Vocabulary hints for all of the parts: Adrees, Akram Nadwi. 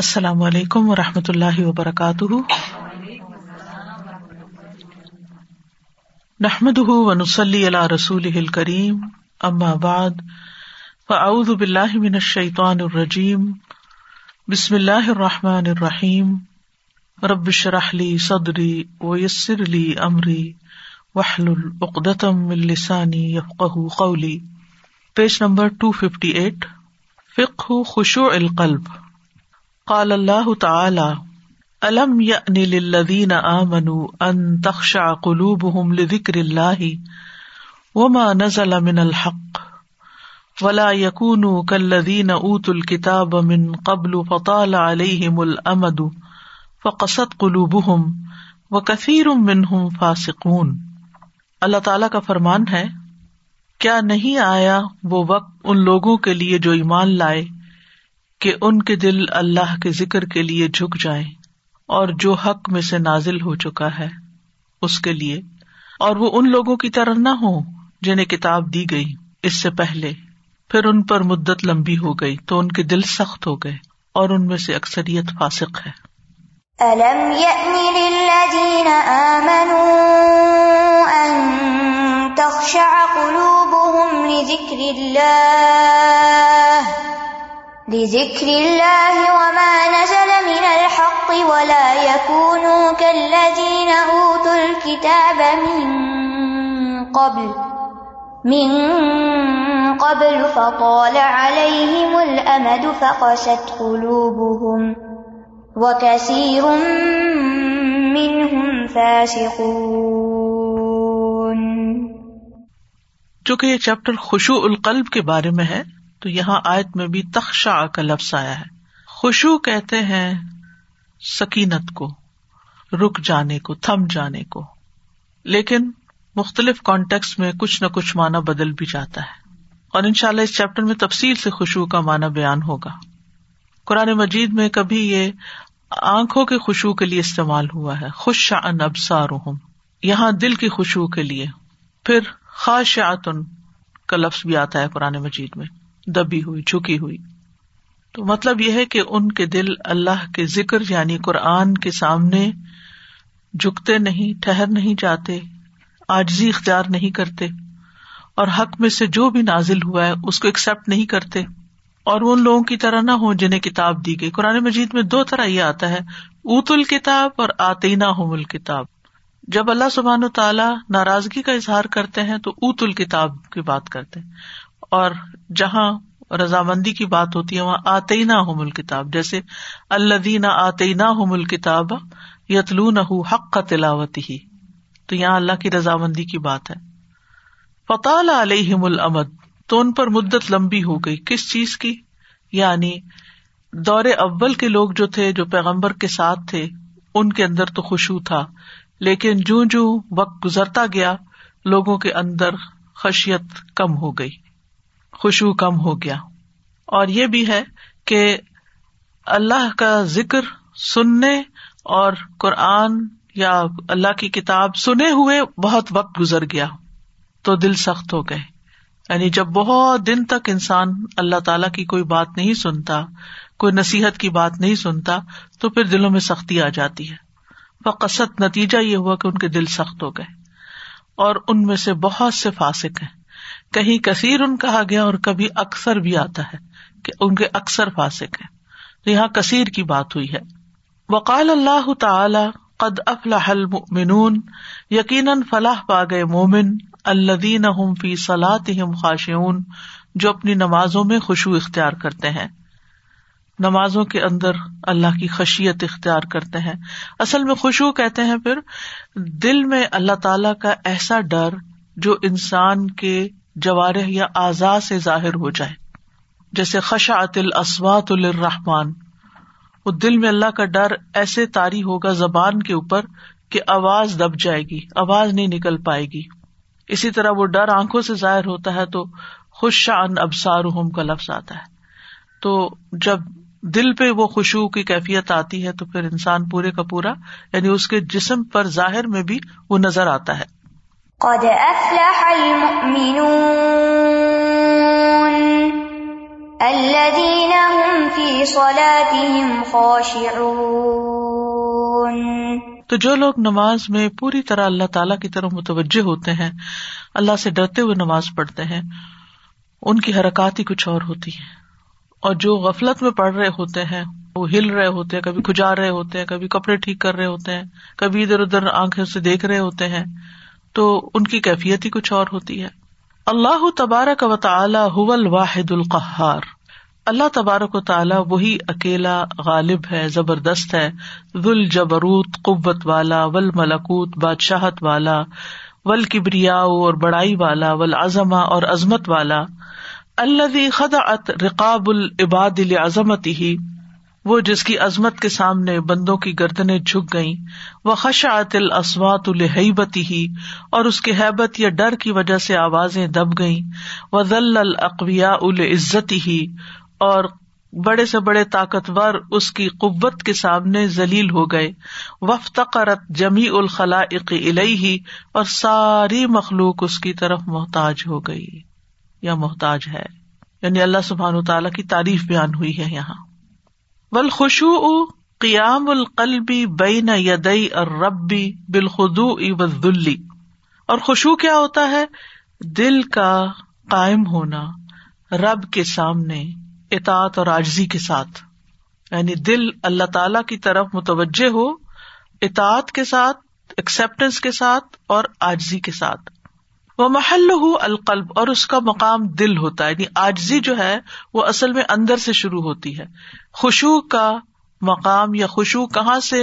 السلام علیکم ورحمۃ اللہ وبرکاتہ، نحمده ونصلی علی رسوله الکریم، اما بعد فاعوذ باللہ من الشیطان الرجیم، بسم اللہ الرحمن الرحیم، رب اشرح لی صدری ویسر لی امری واحلل عقدۃ من لسانی یفقہوا قولی۔ پیج نمبر 258، فقہ خشوع القلب۔ قال اللہ تعالی أَلَمْ يَأْنِ لِلَّذِينَ آمَنُوا أَن تَخْشَعَ قُلُوبُهُمْ لِذِكْرِ اللَّهِ وَمَا نَزَلَ مِنَ الْحَقِّ وَلَا يَكُونُوا كَالَّذِينَ أُوتُوا الْكِتَابَ مِنْ قَبْلُ فَطَالَ عَلَيْهِمُ الْأَمَدُ فَقَسَتْ قُلُوبُهُمْ وَكَثِيرٌ مِّنْهُمْ فَاسِقُونَ۔ اللہ تعالیٰ کا فرمان ہے، کیا نہیں آیا وہ وقت ان لوگوں کے لیے جو ایمان لائے کہ ان کے دل اللہ کے ذکر کے لیے جھک جائیں، اور جو حق میں سے نازل ہو چکا ہے اس کے لیے، اور وہ ان لوگوں کی طرح نہ ہوں جنہیں کتاب دی گئی اس سے پہلے، پھر ان پر مدت لمبی ہو گئی تو ان کے دل سخت ہو گئے، اور ان میں سے اکثریت فاسق ہے۔ أَلَمْ يَأْنِ لِلَّذِينَ آمَنُوا أَن تَخْشَعَ قُلُوبُهُمْ لِذِكْرِ اللَّهِ لِذِكْرِ اللَّهِ وَمَا نَزَلَ مِنَ الْحَقِّ وَلَا يَكُونُوا كَالَّذِينَ أُوتُوا الْكِتَابَ مِنْ قَبْلُ فَطَالَ عَلَيْهِمُ الْأَمَدُ فَقَسَتْ قُلُوبُهُمْ وَكَثِيرٌ مِّنْهُمْ فَاسِقُونَ۔ چونکہ یہ چیپٹر خشوع القلب کے بارے میں ہے، تو یہاں آیت میں بھی تخشع کا لفظ آیا ہے۔ خشوع کہتے ہیں سکینت کو، رک جانے کو، تھم جانے کو، لیکن مختلف کانٹیکسٹ میں کچھ نہ کچھ معنی بدل بھی جاتا ہے، اور انشاءاللہ اس چیپٹر میں تفصیل سے خشوع کا معنی بیان ہوگا۔ قرآن مجید میں کبھی یہ آنکھوں کے خشوع کے لیے استعمال ہوا ہے، خشعن ابصارہم، یہاں دل کی خشوع کے لیے۔ پھر خاشعتن کا لفظ بھی آتا ہے قرآن مجید میں، دبی ہوئی، جھکی ہوئی۔ تو مطلب یہ ہے کہ ان کے دل اللہ کے ذکر یعنی قرآن کے سامنے جھکتے نہیں، ٹھہر نہیں جاتے، عاجزی اختیار نہیں کرتے، اور حق میں سے جو بھی نازل ہوا ہے اس کو ایکسیپٹ نہیں کرتے، اور وہ ان لوگوں کی طرح نہ ہوں جنہیں کتاب دی گئی۔ قرآن مجید میں دو طرح یہ آتا ہے، اوت الکتاب اور آتیناہم الکتاب۔ جب اللہ سبحانہ و تعالی ناراضگی کا اظہار کرتے ہیں تو اوت الکتاب کی بات کرتے ہیں، اور جہاں رضامندی کی بات ہوتی ہے وہاں آتیناہم الکتاب، جیسے الذین آتیناہم الکتاب یتلونہ حق تلاوتہ، تو یہاں اللہ کی رضامندی کی بات ہے۔ فطال علیہم الامد، تو ان پر مدت لمبی ہو گئی، کس چیز کی؟ یعنی دور اول کے لوگ جو تھے، جو پیغمبر کے ساتھ تھے، ان کے اندر تو خشوع تھا، لیکن جوں جوں وقت گزرتا گیا لوگوں کے اندر خشیت کم ہو گئی، خشوع کم ہو گیا۔ اور یہ بھی ہے کہ اللہ کا ذکر سننے اور قرآن یا اللہ کی کتاب سنے ہوئے بہت وقت گزر گیا تو دل سخت ہو گئے، یعنی جب بہت دن تک انسان اللہ تعالیٰ کی کوئی بات نہیں سنتا، کوئی نصیحت کی بات نہیں سنتا، تو پھر دلوں میں سختی آ جاتی ہے۔ فقصد، نتیجہ یہ ہوا کہ ان کے دل سخت ہو گئے، اور ان میں سے بہت سے فاسق ہیں۔ کہیں کثیر ان کہا گیا اور کبھی اکثر بھی آتا ہے کہ ان کے اکثر فاسق ہیں، تو یہاں کثیر کی بات ہوئی ہے۔ وقال اللہ تعالی قد افلح المؤمنون، یقیناً فلاح پا گئے مومن، الذین هم فی صلاتهم خاشعون، جو اپنی نمازوں میں خشوع اختیار کرتے ہیں، نمازوں کے اندر اللہ کی خشیت اختیار کرتے ہیں۔ اصل میں خشوع کہتے ہیں پھر دل میں اللہ تعالی کا ایسا ڈر جو انسان کے جوارح یا اعضاء سے ظاہر ہو جائے، جیسے خشعت الاصوات للرحمن، وہ دل میں اللہ کا ڈر ایسے طاری ہوگا زبان کے اوپر کہ آواز دب جائے گی، آواز نہیں نکل پائے گی۔ اسی طرح وہ ڈر آنکھوں سے ظاہر ہوتا ہے تو خشعن ابصارہم کا لفظ آتا ہے۔ تو جب دل پہ وہ خشوع کی کیفیت آتی ہے تو پھر انسان پورے کا پورا، یعنی اس کے جسم پر ظاہر میں بھی وہ نظر آتا ہے۔ قد افلح المؤمنون الذين هم في صلاتهم خاشعون. تو جو لوگ نماز میں پوری طرح اللہ تعالیٰ کی طرف متوجہ ہوتے ہیں، اللہ سے ڈرتے ہوئے نماز پڑھتے ہیں، ان کی حرکات ہی کچھ اور ہوتی ہیں. اور جو غفلت میں پڑھ رہے ہوتے ہیں، وہ ہل رہے ہوتے ہیں، کبھی کھجا رہے ہوتے ہیں، کبھی کپڑے ٹھیک کر رہے ہوتے ہیں، کبھی ادھر ادھر آنکھوں سے دیکھ رہے ہوتے ہیں، تو ان کی کیفیت ہی کچھ اور ہوتی ہے. اللہ تبارک و تعالی هو الواحد القہار، اللہ تبارک و تعالی وہی اکیلا غالب ہے، زبردست ہے. ذل جبروت، قوت والا، والملکوت، بادشاہت والا، والکبریا اور بڑائی والا، والعظمہ اور عظمت والا. الذی خضعت رقاب العباد لعظمتہ، وہ جس کی عظمت کے سامنے بندوں کی گردنیں جھک گئیں. وخشعت الاصوات لہیبتہ، اور اس کی ہیبت یا ڈر کی وجہ سے آوازیں دب گئیں. وذل الاقویاء لعزتہ، اور بڑے سے بڑے طاقتور اس کی قوت کے سامنے ذلیل ہو گئے. وافتقرت جمیع الخلائق الیہ، اور ساری مخلوق اس کی طرف محتاج ہو گئی یا محتاج ہے. یعنی اللہ سبحانہ وتعالی کی تعریف بیان ہوئی ہے یہاں. والخشوع قیام القلب بین یدی الرب بالخضوع والذل، اور خشوع کیا ہوتا ہے؟ دل کا قائم ہونا رب کے سامنے اطاعت اور عاجزی کے ساتھ. یعنی دل اللہ تعالی کی طرف متوجہ ہو اطاعت کے ساتھ، ایکسپٹنس کے ساتھ اور عاجزی کے ساتھ. ومحلہ القلب، اور اس کا مقام دل ہوتا ہے. یعنی عاجزی جو ہے وہ اصل میں اندر سے شروع ہوتی ہے. خشوع کا مقام یا خشوع کہاں سے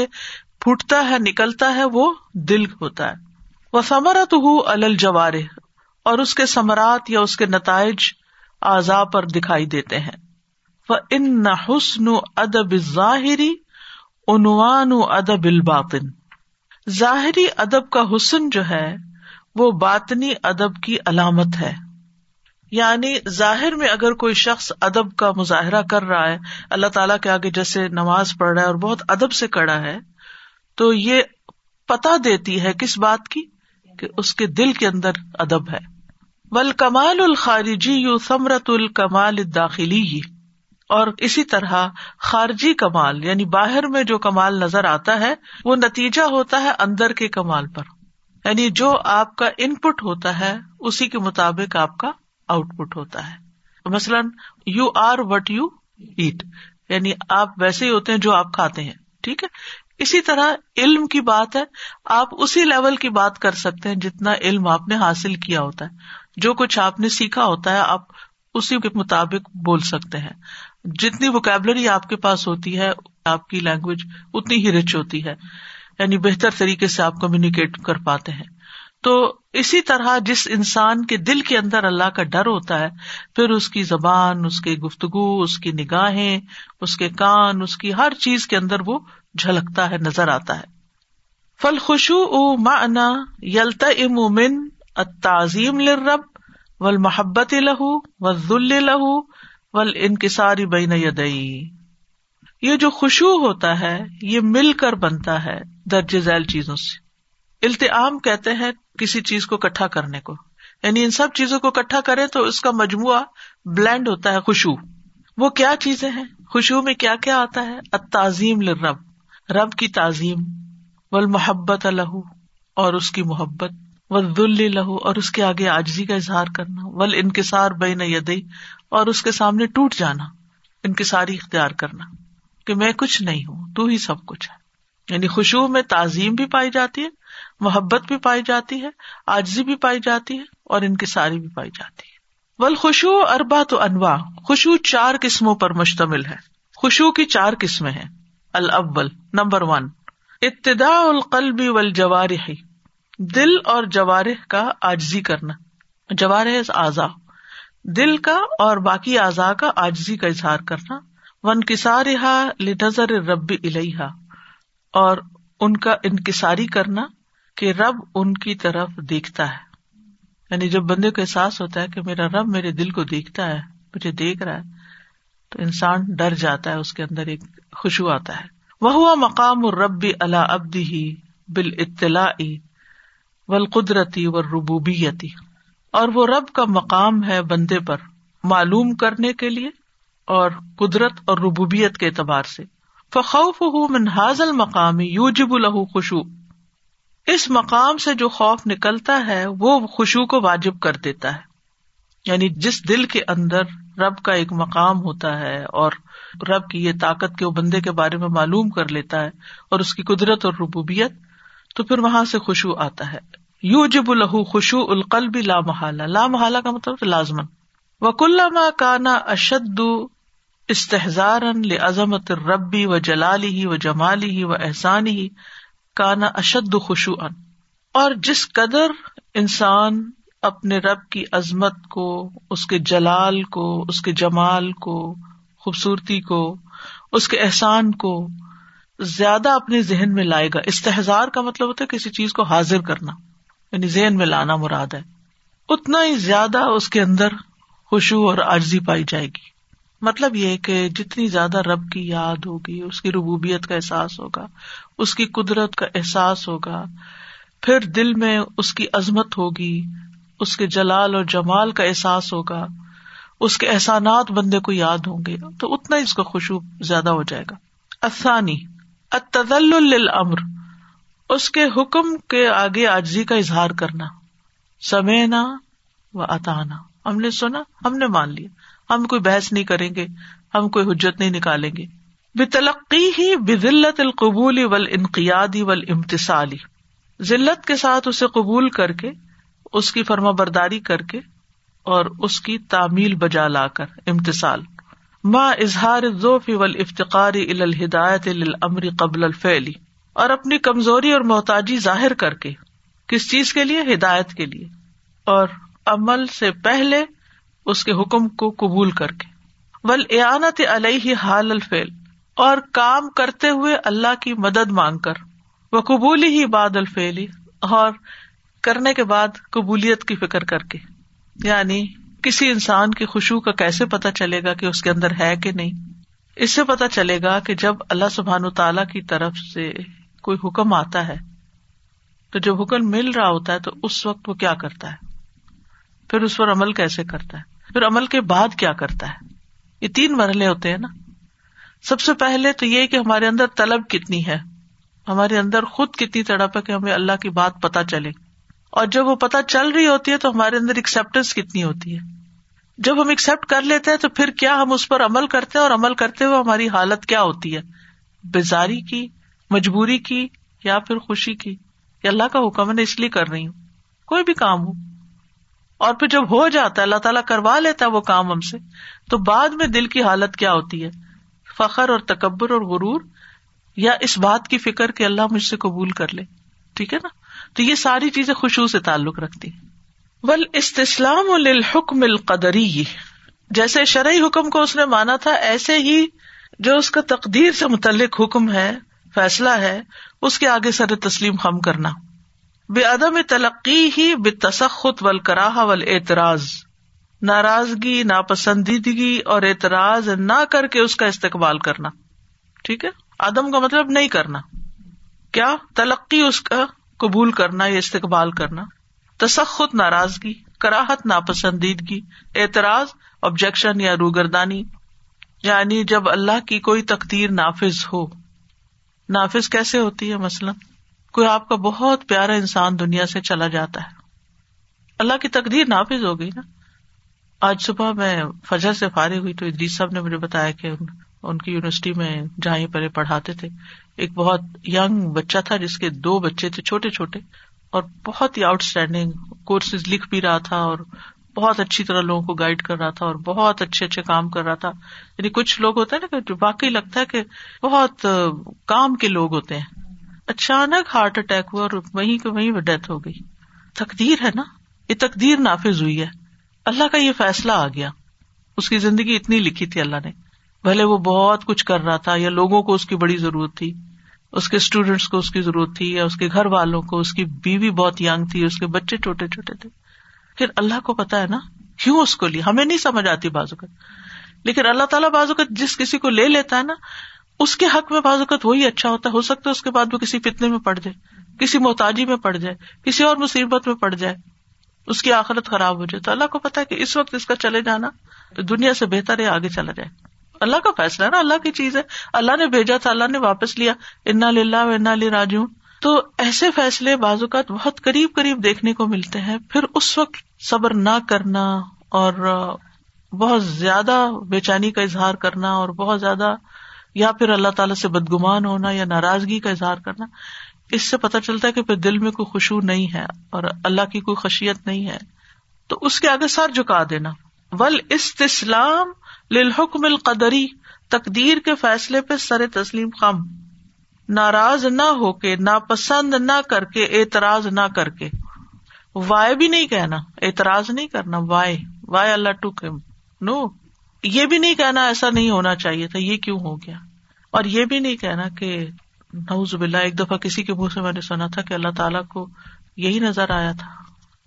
پھوٹتا ہے، نکلتا ہے، وہ دل ہوتا ہے. وثمرتہ علی الجوارح، اور اس کے ثمرات یا اس کے نتائج اعضاء پر دکھائی دیتے ہیں. فإن حسن ادب الظاہر عنوان ادب الباطن، ظاہری ادب کا حسن جو ہے وہ باطنی ادب کی علامت ہے. یعنی ظاہر میں اگر کوئی شخص ادب کا مظاہرہ کر رہا ہے، اللہ تعالیٰ کے آگے جیسے نماز پڑھ رہا ہے اور بہت ادب سے کھڑا ہے، تو یہ پتہ دیتی ہے کس بات کی، کہ اس کے دل کے اندر ادب ہے. والکمال الخارجی ثمرۃ الکمال الداخلی، اور اسی طرح خارجی کمال یعنی باہر میں جو کمال نظر آتا ہے وہ نتیجہ ہوتا ہے اندر کے کمال پر. یعنی جو آپ کا ان پٹ ہوتا ہے اسی کے مطابق آپ کا آؤٹ پٹ ہوتا ہے. مثلاً you are what you eat, یعنی آپ ویسے ہی ہوتے ہیں جو آپ کھاتے ہیں. ٹھیک ہے، اسی طرح علم کی بات ہے، آپ اسی لیول کی بات کر سکتے ہیں جتنا علم آپ نے حاصل کیا ہوتا ہے. جو کچھ آپ نے سیکھا ہوتا ہے آپ اسی کے مطابق بول سکتے ہیں. جتنی وکیبلری آپ کے پاس ہوتی ہے، آپ کی لینگویج اتنی ہی رچ ہوتی ہے، یعنی بہتر طریقے سے آپ کمیونیکیٹ کر پاتے ہیں. تو اسی طرح جس انسان کے دل کے اندر اللہ کا ڈر ہوتا ہے، پھر اس کی زبان، اس کی گفتگو، اس کی نگاہیں، اس کے کان، اس کی ہر چیز کے اندر وہ جھلکتا ہے، نظر آتا ہے. فالخشوع معنی یلتئم من التعظیم للرب والمحبت لہ والذل لہ والانکسار بین یدیہ. یہ جو خشوع ہوتا ہے یہ مل کر بنتا ہے درج ذیل چیزوں سے. التئام کہتے ہیں کسی چیز کو اکٹھا کرنے کو، یعنی ان سب چیزوں کو اکٹھا کرے تو اس کا مجموعہ بلینڈ ہوتا ہے خشوع. وہ کیا چیزیں ہیں؟ خشوع میں کیا کیا آتا ہے؟ التعظیم للرب، رب کی تعظیم. والمحبت لہ، اور اس کی محبت. والذل لہ، اور اس کے آگے عاجزی کا اظہار کرنا. والانکسار بین یدیہ، اور اس کے سامنے ٹوٹ جانا، انکساری اختیار کرنا کہ میں کچھ نہیں ہوں، تو ہی سب کچھ ہے. یعنی خشوع میں تعظیم بھی پائی جاتی ہے، محبت بھی پائی جاتی ہے، عاجزی بھی پائی جاتی ہے، اور انکساری بھی پائی جاتی ہے. والخشوع اربعۃ انواع، خشوع چار قسموں پر مشتمل ہے. خشوع کی چار قسمیں ہیں. الاول، نمبر 1، اتداع القلب والجوارح، دل اور جوارح کا عاجزی کرنا. جوارح اعضاء، دل کا اور باقی اعضاء کا عاجزی کا اظہار کرنا. وانکسارہا لنظر الرب الیہا، اور ان کا انکساری کرنا کہ رب ان کی طرف دیکھتا ہے. یعنی جب بندے کو احساس ہوتا ہے کہ میرا رب میرے دل کو دیکھتا ہے، مجھے دیکھ رہا ہے، تو انسان ڈر جاتا ہے، اس کے اندر ایک خشوع آتا ہے. وہو مقام الرب علی عبدہ بالاطلاع والقدرۃ والربوبیۃ، اور وہ رب کا مقام ہے بندے پر معلوم کرنے کے لیے اور قدرت اور ربوبیت کے اعتبار سے. فَخَوْفُهُ مِنْ هَذَا الْمَقَامِ يُوجِبُ لَهُ خُشُوعًا، اس مقام سے جو خوف نکلتا ہے وہ خشوع کو واجب کر دیتا ہے. یعنی جس دل کے اندر رب کا ایک مقام ہوتا ہے اور رب کی یہ طاقت کہ وہ بندے کے بارے میں معلوم کر لیتا ہے اور اس کی قدرت اور ربوبیت، تو پھر وہاں سے خشوع آتا ہے. یوجب لہ خشوع القلب لا محالہ، لا محالہ کا مطلب لازمن. وَكُلَّمَا كَانَ أَشَدُّ استحزارًا لعظمت الرب وجلالہ وجمالہ واحسانہ کان اشد خشوعا، اور جس قدر انسان اپنے رب کی عظمت کو، اس کے جلال کو، اس کے جمال کو، خوبصورتی کو، اس کے احسان کو زیادہ اپنے ذہن میں لائے گا. استحزار کا مطلب ہوتا ہے کسی چیز کو حاضر کرنا، یعنی ذہن میں لانا مراد ہے، اتنا ہی زیادہ اس کے اندر خشوع اور عاجزی پائی جائے گی. مطلب یہ کہ جتنی زیادہ رب کی یاد ہوگی، اس کی ربوبیت کا احساس ہوگا، اس کی قدرت کا احساس ہوگا، پھر دل میں اس کی عظمت ہوگی، اس کے جلال اور جمال کا احساس ہوگا، اس کے احسانات بندے کو یاد ہوں گے، تو اتنا ہی اس کا خشوع زیادہ ہو جائے گا. الثانی التذلل للامر، اس کے حکم کے آگے عاجزی کا اظہار کرنا. سمعنا و اطعنا، ہم نے سنا، ہم نے مان لیا، ہم کوئی بحث نہیں کریں گے، ہم کوئی حجت نہیں نکالیں گے. بتلقیہ بذلت القبول والانقیاد والامتثال، ذلت کے ساتھ اسے قبول کر کے، اس کی فرما برداری کر کے اور اس کی تعمیل بجا لا کر امتثال. ما اظہار الذوف والافتقار الى الہدایت للامر قبل الفعل، اور اپنی کمزوری اور محتاجی ظاہر کر کے، کس چیز کے لیے؟ ہدایت کے لیے، اور عمل سے پہلے اس کے حکم کو قبول کر کے. والاعانۃ علیہ حال الفعل، اور کام کرتے ہوئے اللہ کی مدد مانگ کر. وقبولہ بعد الفعل، اور کرنے کے بعد قبولیت کی فکر کر کے. یعنی کسی انسان کی خشوع کا کیسے پتہ چلے گا کہ اس کے اندر ہے کہ نہیں؟ اس سے پتہ چلے گا کہ جب اللہ سبحانہ تعالیٰ کی طرف سے کوئی حکم آتا ہے تو جب حکم مل رہا ہوتا ہے تو اس وقت وہ کیا کرتا ہے، پھر اس پر عمل کیسے کرتا ہے، پھر عمل کے بعد کیا کرتا ہے. یہ تین مرحلے ہوتے ہیں نا. سب سے پہلے تو یہ کہ ہمارے اندر طلب کتنی ہے، ہمارے اندر خود کتنی تڑپ ہے کہ ہمیں اللہ کی بات پتہ چلے، اور جب وہ پتہ چل رہی ہوتی ہے تو ہمارے اندر ایکسیپٹنس کتنی ہوتی ہے. جب ہم ایکسیپٹ کر لیتے ہیں تو پھر کیا ہم اس پر عمل کرتے ہیں، اور عمل کرتے ہوئے ہماری حالت کیا ہوتی ہے، بیزاری کی، مجبوری کی، یا پھر خوشی کی، یا اللہ کا حکم ہے اس لیے کر رہی ہوں، کوئی بھی کام ہو. اور پھر جب ہو جاتا ہے، اللہ تعالیٰ کروا لیتا ہے وہ کام ہم سے، تو بعد میں دل کی حالت کیا ہوتی ہے، فخر اور تکبر اور غرور، یا اس بات کی فکر کہ اللہ مجھ سے قبول کر لے. ٹھیک ہے نا. تو یہ ساری چیزیں خشوع سے تعلق رکھتی ہیں. والاستسلام للحکم القدری، جیسے شرعی حکم کو اس نے مانا تھا، ایسے ہی جو اس کا تقدیر سے متعلق حکم ہے، فیصلہ ہے، اس کے آگے سر تسلیم خم کرنا. بعدم تلقیہ بالتسخط والکراہہ والاعتراض، ناراضگی، ناپسندیدگی اور اعتراض نہ کر کے اس کا استقبال کرنا. ٹھیک ہے. عدم کا مطلب نہیں کرنا، کیا تلقی اس کا قبول کرنا یا استقبال کرنا، تسخط ناراضگی، کراہت ناپسندیدگی، اعتراض آبجیکشن یا روگردانی. یعنی جب اللہ کی کوئی تقدیر نافذ ہو. نافذ کیسے ہوتی ہے؟ مثلا کوئی آپ کا بہت پیارا انسان دنیا سے چلا جاتا ہے، اللہ کی تقدیر نافذ ہو گئی نا. آج صبح میں فجر سے فارغ ہوئی تو ادریس صاحب نے مجھے بتایا کہ ان کی یونیورسٹی میں جہاں یہ پہلے پڑھاتے تھے، ایک بہت ینگ بچہ تھا جس کے دو بچے تھے چھوٹے چھوٹے، اور بہت ہی آؤٹ اسٹینڈنگ کورسز لکھ بھی رہا تھا اور بہت اچھی طرح لوگوں کو گائیڈ کر رہا تھا اور بہت اچھے اچھے کام کر رہا تھا. یعنی کچھ لوگ ہوتے ہیں نا کہ واقعی لگتا ہے کہ بہت کام کے لوگ ہوتے ہیں. اچانک ہارٹ اٹیک ہوا اور وہیں کے وہیں ڈیتھ ہو گئی. تقدیر ہے نا، یہ تقدیر نافذ ہوئی ہے، اللہ کا یہ فیصلہ آ گیا. اس کی زندگی اتنی لکھی تھی اللہ نے، بھلے وہ بہت کچھ کر رہا تھا یا لوگوں کو اس کی بڑی ضرورت تھی، اس کے اسٹوڈینٹس کو اس کی ضرورت تھی یا اس کے گھر والوں کو، اس کی بیوی بہت ینگ تھی، اس کے بچے چھوٹے چھوٹے تھے. پھر اللہ کو پتا ہے نا کیوں اس کو لیا. ہمیں نہیں سمجھ آتی بعض اوقات، لیکن اللہ تعالیٰ بعض اوقات جس کسی کو لے لیتا ہے نا، اس کے حق میں بعض اوقات وہی اچھا ہوتا ہے. ہو سکتا ہے اس کے بعد وہ کسی فتنے میں پڑ جائے، کسی محتاجی میں پڑ جائے، کسی اور مصیبت میں پڑ جائے، اس کی آخرت خراب ہو جائے. تو اللہ کو پتا ہے کہ اس وقت اس کا چلے جانا دنیا سے بہتر ہے، آگے چلا جائے. اللہ کا فیصلہ ہے نا, اللہ کی چیز ہے, اللہ نے بھیجا تھا, اللہ نے واپس لیا, انا للہ و انا الیہ راجعون. تو ایسے فیصلے بعض اوقات بہت قریب قریب دیکھنے کو ملتے ہیں. پھر اس وقت صبر نہ کرنا اور بہت زیادہ بے چینی کا اظہار کرنا اور بہت زیادہ, یا پھر اللہ تعالیٰ سے بدگمان ہونا یا ناراضگی کا اظہار کرنا, اس سے پتہ چلتا ہے کہ پھر دل میں کوئی خشوع نہیں ہے اور اللہ کی کوئی خشیت نہیں ہے. تو اس کے آگے سر جھکا دینا. والاستسلام للحکم القدری, تقدیر کے فیصلے پہ سر تسلیم خم, ناراض نہ ہو کے, ناپسند نہ کر کے, اعتراض نہ کر کے. وائے بھی نہیں کہنا, اعتراض نہیں کرنا, وائے وائے اللہ ٹو ہم نو, یہ بھی نہیں کہنا ایسا نہیں ہونا چاہیے تھا, یہ کیوں ہو گیا. اور یہ بھی نہیں کہنا کہ نعوذ باللہ, ایک دفعہ کسی کے منہ سے میں نے سنا تھا کہ اللہ تعالیٰ کو یہی نظر آیا تھا,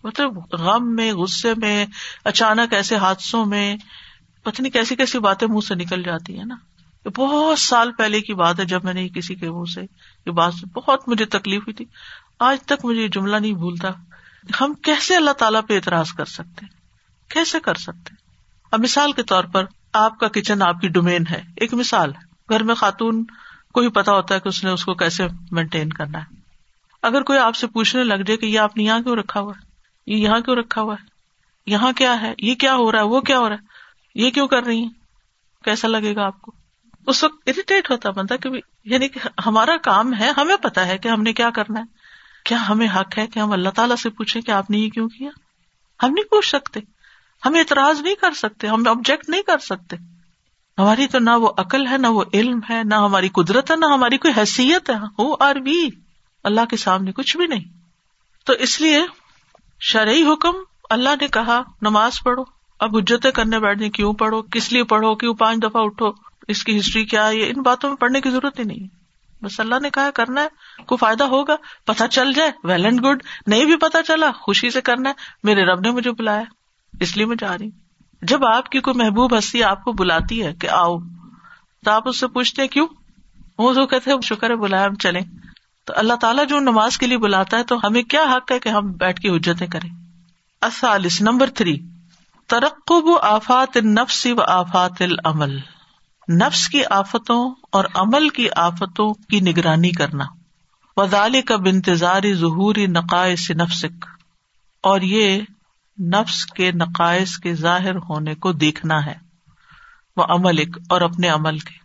مطلب غم میں, غصے میں, اچانک ایسے حادثوں میں پتہ نہیں کیسی کیسی باتیں منہ سے نکل جاتی ہیں نا. بہت سال پہلے کی بات ہے جب میں نے کسی کے منہ سے یہ بات, بہت مجھے تکلیف ہوئی تھی, آج تک مجھے یہ جملہ نہیں بھولتا. ہم کیسے اللہ تعالیٰ پہ اعتراض کر سکتے, کیسے کر سکتے. اب مثال کے طور پر آپ کا کچن آپ کی ڈومین ہے, ایک مثال ہے, گھر میں خاتون کو ہی پتا ہوتا ہے کہ اس نے اس کو کیسے مینٹین کرنا ہے. اگر کوئی آپ سے پوچھنے لگ جائے کہ یہ آپ نے یہاں کیوں رکھا ہوا ہے, یہ یہاں کیوں رکھا ہوا ہے, یہاں کیا ہے, یہ کیا ہو رہا ہے, وہ کیا ہو رہا ہے, یہ کیوں کر رہی ہیں, کیسا لگے گا آپ کو؟ اس وقت اریٹیٹ ہوتا بندہ, کہ یعنی کہ ہمارا کام ہے, ہمیں پتا ہے کہ ہم نے کیا کرنا ہے. کیا ہمیں حق ہے کہ ہم اللہ تعالیٰ سے پوچھیں کہ آپ نے یہ کیوں کیا؟ ہم نہیں پوچھ سکتے, ہم اعتراض نہیں کر سکتے, ہم آبجیکٹ نہیں کر سکتے. ہماری تو نہ وہ عقل ہے, نہ وہ علم ہے, نہ ہماری قدرت ہے, نہ ہماری کوئی حیثیت ہے, ہو اور بھی اللہ کے سامنے کچھ بھی نہیں. تو اس لیے شرعی حکم, اللہ نے کہا نماز پڑھو, اب حجتیں کرنے بیٹھنے کیوں پڑھو, کس لیے پڑھو, کیوں 5 دفعہ اٹھو, اس کی ہسٹری کیا ہے, ان باتوں میں پڑھنے کی ضرورت ہی نہیں. بس اللہ نے کہا کرنا ہے, کو فائدہ ہوگا, پتہ چل جائے ویل اینڈ گڈ, نہیں بھی پتہ چلا خوشی سے کرنا ہے, میرے رب نے مجھے بلایا اس لیے میں جا رہی ہوں. جب آپ کی کوئی محبوب ہستی آپ کو بلاتی ہے کہ آؤ, تو آپ اس سے پوچھتے ہیں کیوں, وہ کہتے ہیں شکر ہے بلایا ہم چلیں. تو اللہ تعالیٰ جو نماز کے لیے بلاتا ہے تو ہمیں کیا حق ہے کہ ہم بیٹھ کے حجتیں کریں. الثالث, نمبر 3, ترقب آفات النفس و آفات العمل, نفس کی آفتوں اور عمل کی آفتوں کی نگرانی کرنا. وذالک بانتظار ظہور نقائص نفسک, اور یہ نفس کے نقائص کے ظاہر ہونے کو دیکھنا ہے. وہ عملک, اور اپنے عمل کے,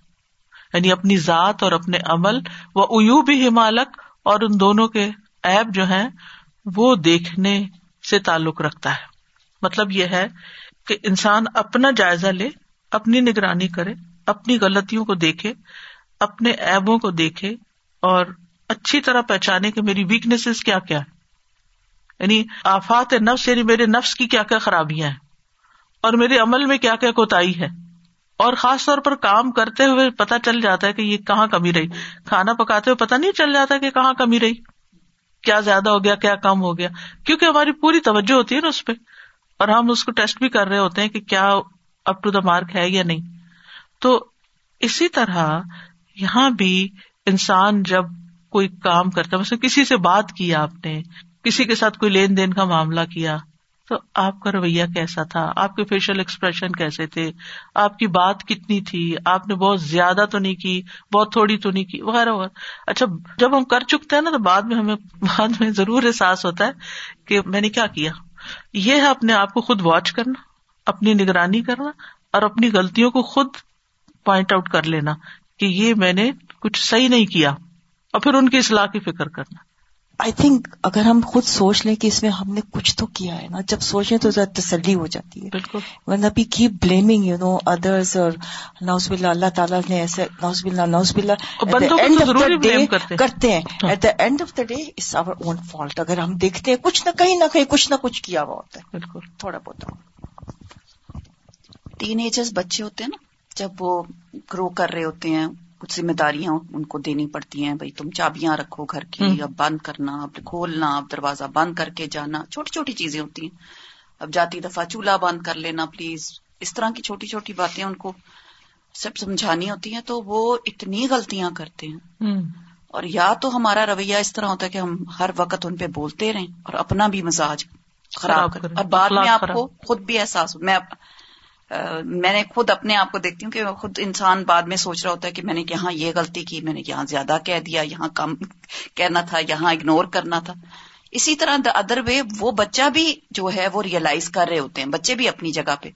یعنی اپنی ذات اور اپنے عمل. وہ عیوب ہمالک, اور ان دونوں کے عیب جو ہیں وہ دیکھنے سے تعلق رکھتا ہے. مطلب یہ ہے کہ انسان اپنا جائزہ لے, اپنی نگرانی کرے, اپنی غلطیوں کو دیکھے, اپنے عیبوں کو دیکھے, اور اچھی طرح پہچانے کہ میری ویکنیسز کیا کیا ہے, یعنی آفات نفس یعنی میرے نفس کی کیا کیا خرابیاں ہیں, اور میرے عمل میں کیا کیا کوتاہی ہے. اور خاص طور پر کام کرتے ہوئے پتہ چل جاتا ہے کہ یہ کہاں کمی رہی, کھانا پکاتے ہوئے پتہ نہیں چل جاتا کہ کہاں کمی رہی, کیا زیادہ ہو گیا, کیا کم ہو گیا, کیونکہ ہماری پوری توجہ ہوتی ہے نا اس پہ, اور ہم اس کو ٹیسٹ بھی کر رہے ہوتے ہیں کہ کیا اپ ٹو دا مارک ہے یا نہیں. تو اسی طرح یہاں بھی انسان جب کوئی کام کرتا ہے, مثلا کسی سے بات کی آپ نے, کسی کے ساتھ کوئی لین دین کا معاملہ کیا, تو آپ کا رویہ کیسا تھا, آپ کے فیشل ایکسپریشن کیسے تھے, آپ کی بات کتنی تھی, آپ نے بہت زیادہ تو نہیں کی, بہت تھوڑی تو نہیں کی, وغیرہ وغیرہ. اچھا جب ہم کر چکتے ہیں نا, تو بعد میں ضرور احساس ہوتا ہے کہ میں نے کیا کیا. یہ ہے اپنے آپ کو خود واچ کرنا, اپنی نگرانی کرنا, اور اپنی غلطیوں کو خود پوائنٹ آؤٹ کر لینا کہ یہ میں نے کچھ صحیح نہیں کیا, اور پھر ان کی اصلاح کی فکر کرنا. آئی تھنک اگر ہم خود سوچ لیں کہ اس میں ہم نے کچھ تو کیا ہے نا, جب سوچیں تو ذرا تسلی ہو جاتی ہے. بالکل, ورنہ بھی keep blaming you know others, اور نعوذ باللہ اللہ تعالیٰ نے ایسے نعوذ باللہ کرتے ہیں. At the end of the day it's our own fault. اگر ہم دیکھتے ہیں کچھ نہ کہیں نہ کہیں کچھ نہ کچھ کیا ہوا ہوتا ہے. بالکل, تھوڑا بہت ٹین ایجرز بچے ہوتے ہیں نا, جب وہ گرو کر رہے ہوتے ہیں, کچھ ذمہ داریاں ان کو دینی پڑتی ہیں, بھئی تم چابیاں رکھو گھر کی, اب بند کرنا, اب کھولنا, اب دروازہ بند کر کے جانا, چھوٹی چھوٹی چیزیں ہوتی ہیں, اب جاتی دفعہ چولہا بند کر لینا پلیز, اس طرح کی چھوٹی چھوٹی باتیں ان کو سب سمجھانی ہوتی ہیں. تو وہ اتنی غلطیاں کرتے ہیں, اور یا تو ہمارا رویہ اس طرح ہوتا ہے کہ ہم ہر وقت ان پہ بولتے رہیں اور اپنا بھی مزاج خراب کریں. اب بعد میں آپ کو خود بھی احساس ہو, میں میں نے خود اپنے آپ کو دیکھتی ہوں کہ خود انسان بعد میں سوچ رہا ہوتا ہے کہ میں نے یہاں یہ غلطی کی، میں نے یہاں زیادہ کہہ دیا، یہاں کم کہنا تھا، یہاں اگنور کرنا تھا. اسی طرح دا ادر وے وہ بچہ بھی جو ہے وہ ریئلائز کر رہے ہوتے ہیں، بچے بھی اپنی جگہ پہ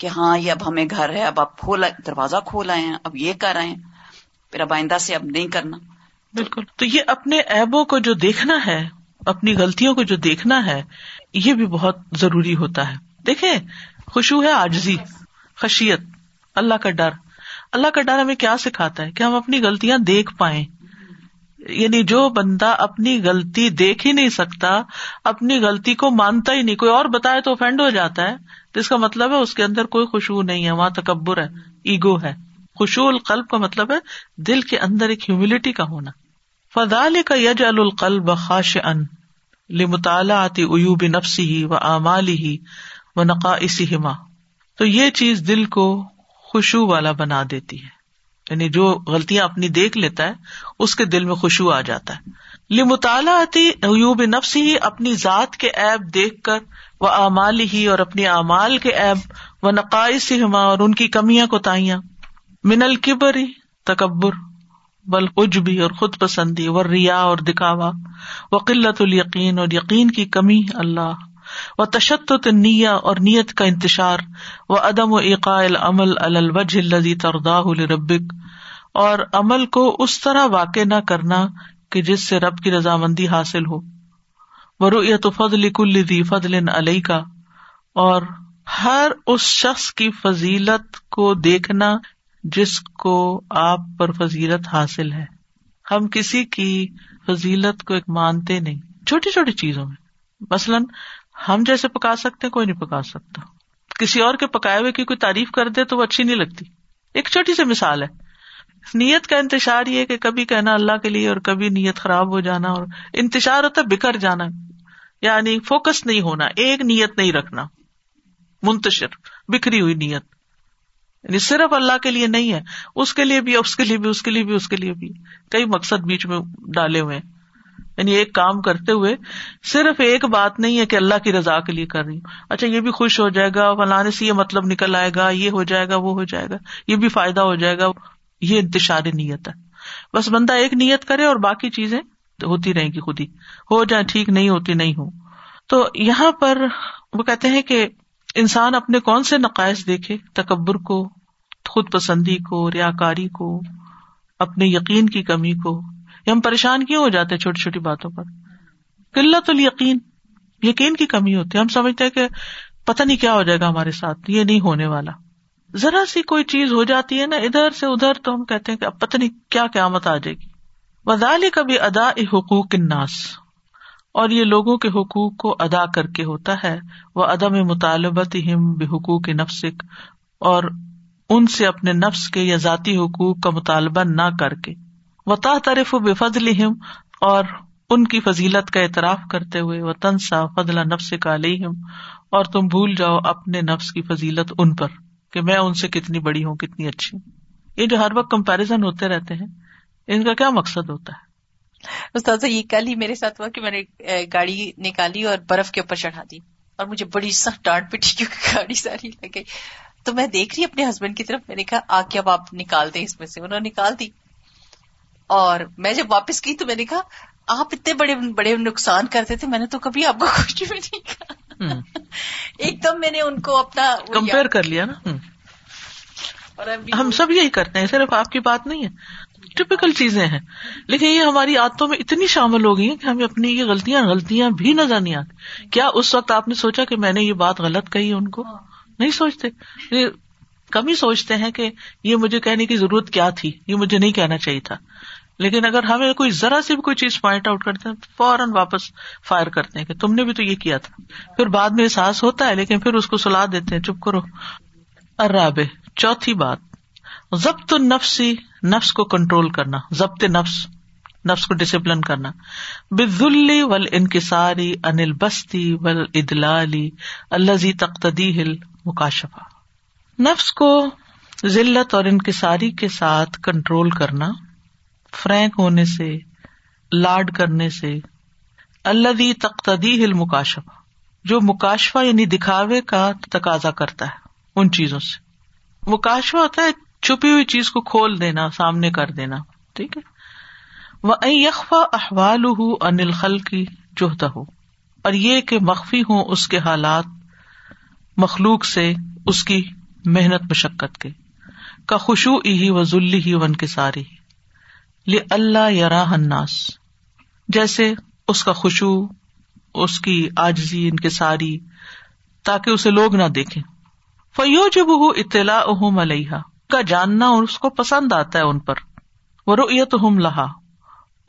کہ ہاں یہ اب ہمیں گھر ہے، اب آپ دروازہ کھول آئے ہیں، اب یہ کر آئے ہیں، پھر اب آئندہ سے اب نہیں کرنا. بالکل. تو یہ اپنے عیبوں کو جو دیکھنا ہے، اپنی غلطیوں کو جو دیکھنا ہے، یہ بھی بہت ضروری ہوتا ہے. دیکھیں خشوع ہے عاجزی، خشیت، اللہ کا ڈر. اللہ کا ڈر ہمیں کیا سکھاتا ہے کہ ہم اپنی غلطیاں دیکھ پائیں. یعنی جو بندہ اپنی غلطی دیکھ ہی نہیں سکتا، اپنی غلطی کو مانتا ہی نہیں، کوئی اور بتائے تو افینڈ ہو جاتا ہے، تو اس کا مطلب ہے اس کے اندر کوئی خشوع نہیں ہے، وہاں تکبر ہے، ایگو ہے. خشوع القلب کا مطلب ہے دل کے اندر ایک ہیوملٹی کا ہونا. فذلک یجعل القلب خاشعا لمطالعة عیوب نفسه وآماله ونقائصهما. تو یہ چیز دل کو خشوع والا بنا دیتی ہے، یعنی جو غلطیاں اپنی دیکھ لیتا ہے اس کے دل میں خشوع آ جاتا ہے. لمطالعة عیوب نفسه، اپنی ذات کے عیب دیکھ کر، وآماله، اور اپنے اعمال کے عیب، ونقائصهما، اور ان کی کمیاں کوتاہیاں، من الکبر، تکبر، والعجبی، اور خود پسندی، والریا، اور دکھاوا، وقلت الیقین، اور یقین کی کمی اللہ، وتشتت النیہ، اور نیت کا انتشار، وعدم ایقاع العمل علی الوجہ الذی ترضاہ لربک، اور عمل کو اس طرح واقع نہ کرنا کہ جس سے رب کی رضامندی حاصل ہو، ورؤیت فضل کل ذی فضل علیک، اور ہر اس شخص کی فضیلت کو دیکھنا جس کو آپ پر فضیلت حاصل ہے. ہم کسی کی فضیلت کو مانتے نہیں، چھوٹی چھوٹی چیزوں میں. مثلاً ہم جیسے پکا سکتے ہیں کوئی نہیں پکا سکتا، کسی اور کے پکائے ہوئے کی کوئی تعریف کر دے تو وہ اچھی نہیں لگتی. ایک چھوٹی سی مثال ہے. نیت کا انتشار یہ کہ کبھی کہنا اللہ کے لیے اور کبھی نیت خراب ہو جانا، اور انتشار ہوتا ہے بکھر جانا، یعنی فوکس نہیں ہونا، ایک نیت نہیں رکھنا، منتشر بکھری ہوئی نیت. یعنی صرف اللہ کے لیے نہیں ہے، اس کے لیے بھی، اس کے لیے بھی، اس کے لیے بھی، اس کے لیے بھی، کئی مقصد بیچ میں ڈالے ہوئے ہیں. یعنی ایک کام کرتے ہوئے صرف ایک بات نہیں ہے کہ اللہ کی رضا کے لیے کر رہی ہوں، اچھا یہ بھی خوش ہو جائے گا، فلانے سے یہ مطلب نکل آئے گا، یہ ہو جائے گا، وہ ہو جائے گا، یہ بھی فائدہ ہو جائے گا. یہ انتشار نیت ہے. بس بندہ ایک نیت کرے اور باقی چیزیں ہوتی رہیں گی، خود ہی ہو جائیں، ٹھیک نہیں ہوتی نہیں ہو. تو یہاں پر وہ کہتے ہیں کہ انسان اپنے کون سے نقائص دیکھے، تکبر کو، خود پسندی کو، ریاکاری کو، اپنے یقین کی کمی کو. ہم پریشان کیوں ہو جاتے ہیں چھوٹی چھوٹی باتوں پر؟ قلت الیقین، یقین کی کمی ہوتی ہے. ہم سمجھتے ہیں کہ پتہ نہیں کیا ہو جائے گا ہمارے ساتھ، یہ نہیں ہونے والا. ذرا سی کوئی چیز ہو جاتی ہے نا ادھر سے ادھر، تو ہم کہتے ہیں کہ اب پتہ نہیں کیا قیامت آ جائے گی. وذالک باداء حقوق الناس، اور یہ لوگوں کے حقوق کو ادا کر کے ہوتا ہے. وعدم مطالبتہم بحقوق نفسک، اور ان سے اپنے نفس کے یا ذاتی حقوق کا مطالبہ نہ کر کے. وتعترف بفضلہم، اور ان کی فضیلت کا اعتراف کرتے ہوئے. وتنسا فضل نفسک علیہم، اور تم بھول جاؤ اپنے نفس کی فضیلت ان پر، کہ میں ان سے کتنی بڑی ہوں، کتنی اچھی ہوں. یہ جو ہر وقت کمپیریزن ہوتے رہتے ہیں، ان کا کیا مقصد ہوتا ہے؟ استاذہ یہ کل ہی میرے ساتھ ہوا کہ میں نے گاڑی نکالی اور برف کے اوپر چڑھا دی، اور مجھے بڑی سخت ڈانٹ پٹی کیونکہ گاڑی ساری لگ گئی. تو میں دیکھ رہی اپنے ہسبینڈ کی طرف، میں نے کہا آ کے اب آپ نکال دیں اس میں سے. انہوں نے نکال دی، اور میں جب واپس کی تو میں نے کہا آپ اتنے بڑے بڑے نقصان کرتے تھے، میں نے تو کبھی آپ کو کچھ بھی نہیں کہا. ایک دم میں نے ان کو اپنا کمپیئر کر لیا نا. اور ہم سب یہی کرتے ہیں، صرف آپ کی بات نہیں ہے، ٹپیکل چیزیں ہیں، لیکن یہ ہماری عادتوں میں اتنی شامل ہو گئی ہیں کہ ہمیں اپنی یہ غلطیاں بھی نظر نہیں آتی. کیا اس وقت آپ نے سوچا کہ میں نے یہ بات غلط کہی؟ ان کو نہیں سوچتے، یہ کم ہی سوچتے ہیں کہ یہ مجھے کہنے کی ضرورت کیا تھی، یہ مجھے نہیں کہنا چاہیے تھا. لیکن اگر ہمیں کوئی ذرا سی بھی کوئی چیز پوائنٹ آؤٹ کرتے ہیں، فوراً واپس فائر کرتے ہیں کہ تم نے بھی تو یہ کیا تھا. پھر بعد میں احساس ہوتا ہے، لیکن پھر اس کو سلا دیتے ہیں، چپ کرو. الرابع، چوتھی بات، ضبط النفس، نفس کو کنٹرول کرنا، ضبط نفس، نفس کو ڈسپلن کرنا. بالذل والانکسار عن البسط والادلال الذی تقتضیہ المکاشفہ، نفس کو ذلت اور انکساری کے ساتھ کنٹرول کرنا، فرینک ہونے سے، لاڈ کرنے سے. الذی تقتضیہ المکاشفہ، جو مکاشفہ یعنی دکھاوے کا تقاضا کرتا ہے. ان چیزوں سے. وہ کاشفہ ہوتا ہے چھپی ہوئی چیز کو کھول دینا, سامنے کر دینا. ٹھیک ہے, وَأَنْ يَخْفَى أَحْوَالُهُ عَنِ الْخَلْقِ جُهْدَهُ, اور یہ کہ مخفی ہوں اس کے حالات مخلوق سے اس کی محنت مشقت کے, کا خشوعہ وذلہ وانکسارہ لئلا یراہ الناس, جیسے اس کا خشوع, اس کی عاجزی, انکساری, تاکہ اسے لوگ نہ دیکھیں. فیوجبہ اطلاعہم علیہا, کا جاننا اور اس کو پسند آتا ہے ان پر. ورؤیتہم لہا,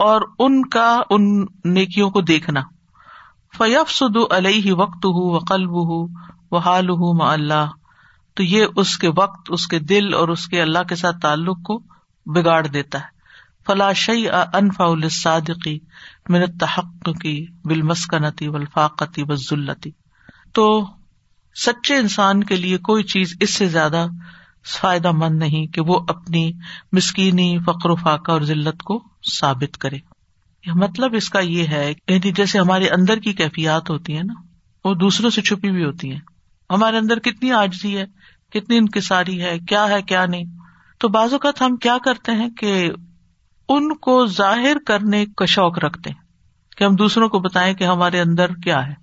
اور ان کا ان نیکیوں کو دیکھنا. فیفسد علیہ وقتہ وقلبہ وحالہ مع اللہ, تو یہ اس کے وقت, اس کے دل اور اس کے اللہ کے ساتھ تعلق کو بگاڑ دیتا ہے. فلا شیء انفع للصادق من التحقق بالمسکنۃ والفاقۃ والذلۃ, تو سچے انسان کے لیے کوئی چیز اس سے زیادہ فائدہ مند نہیں کہ وہ اپنی مسکینی, فقر و فاقہ اور ذلت کو ثابت کرے. مطلب اس کا یہ ہے کہ جیسے ہمارے اندر کی کیفیات ہوتی ہیں نا, وہ دوسروں سے چھپی ہوئی ہوتی ہیں. ہمارے اندر کتنی عاجزی ہے, کتنی انکساری ہے کیا نہیں. تو بعض اوقات ہم کیا کرتے ہیں کہ ان کو ظاہر کرنے کا شوق رکھتے ہیں کہ ہم دوسروں کو بتائیں کہ ہمارے اندر کیا ہے.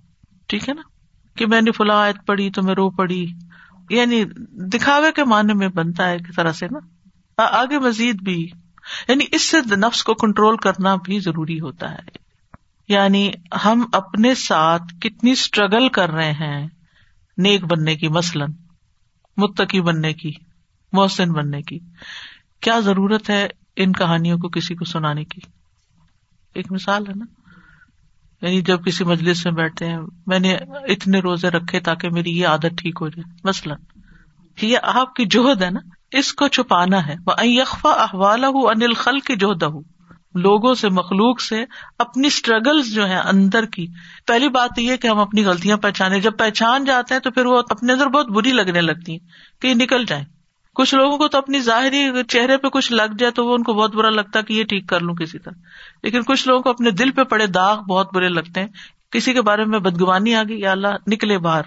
ٹھیک ہے نا, کہ میں نے فلاں آیت پڑھی تو میں رو پڑی, یعنی دکھاوے کے معنی میں بنتا ہے ایک طرح سے نا. آگے مزید بھی, یعنی اس سے نفس کو کنٹرول کرنا بھی ضروری ہوتا ہے. یعنی ہم اپنے ساتھ کتنی سٹرگل کر رہے ہیں نیک بننے کی, مثلاً متقی بننے کی, محسن بننے کی. کیا ضرورت ہے ان کہانیوں کو کسی کو سنانے کی؟ ایک مثال ہے نا, یعنی جب کسی مجلس میں بیٹھتے ہیں, میں نے اتنے روزے رکھے تاکہ میری یہ عادت ٹھیک ہو جائے, مثلاً. یہ آپ کی جہد ہے نا, اس کو چھپانا ہے. وَأَنْ يَخْفَى أَحْوَالَهُ عَنِ الْخَلْقِ جُهْدَهُ, لوگوں سے, مخلوق سے اپنی سٹرگلز جو ہیں اندر کی. پہلی بات یہ کہ ہم اپنی غلطیاں پہچانے. جب پہچان جاتے ہیں تو پھر وہ اپنے اندر بہت بری لگنے لگتی ہیں کہ یہ نکل جائیں. کچھ لوگوں کو تو اپنی ظاہری چہرے پہ کچھ لگ جائے تو وہ ان کو بہت برا لگتا کہ یہ ٹھیک کر لوں کسی طرح, لیکن کچھ لوگوں کو اپنے دل پہ پڑے داغ بہت برے لگتے ہیں. کسی کے بارے میں بدگمانی آ گئی, یا اللہ نکلے باہر.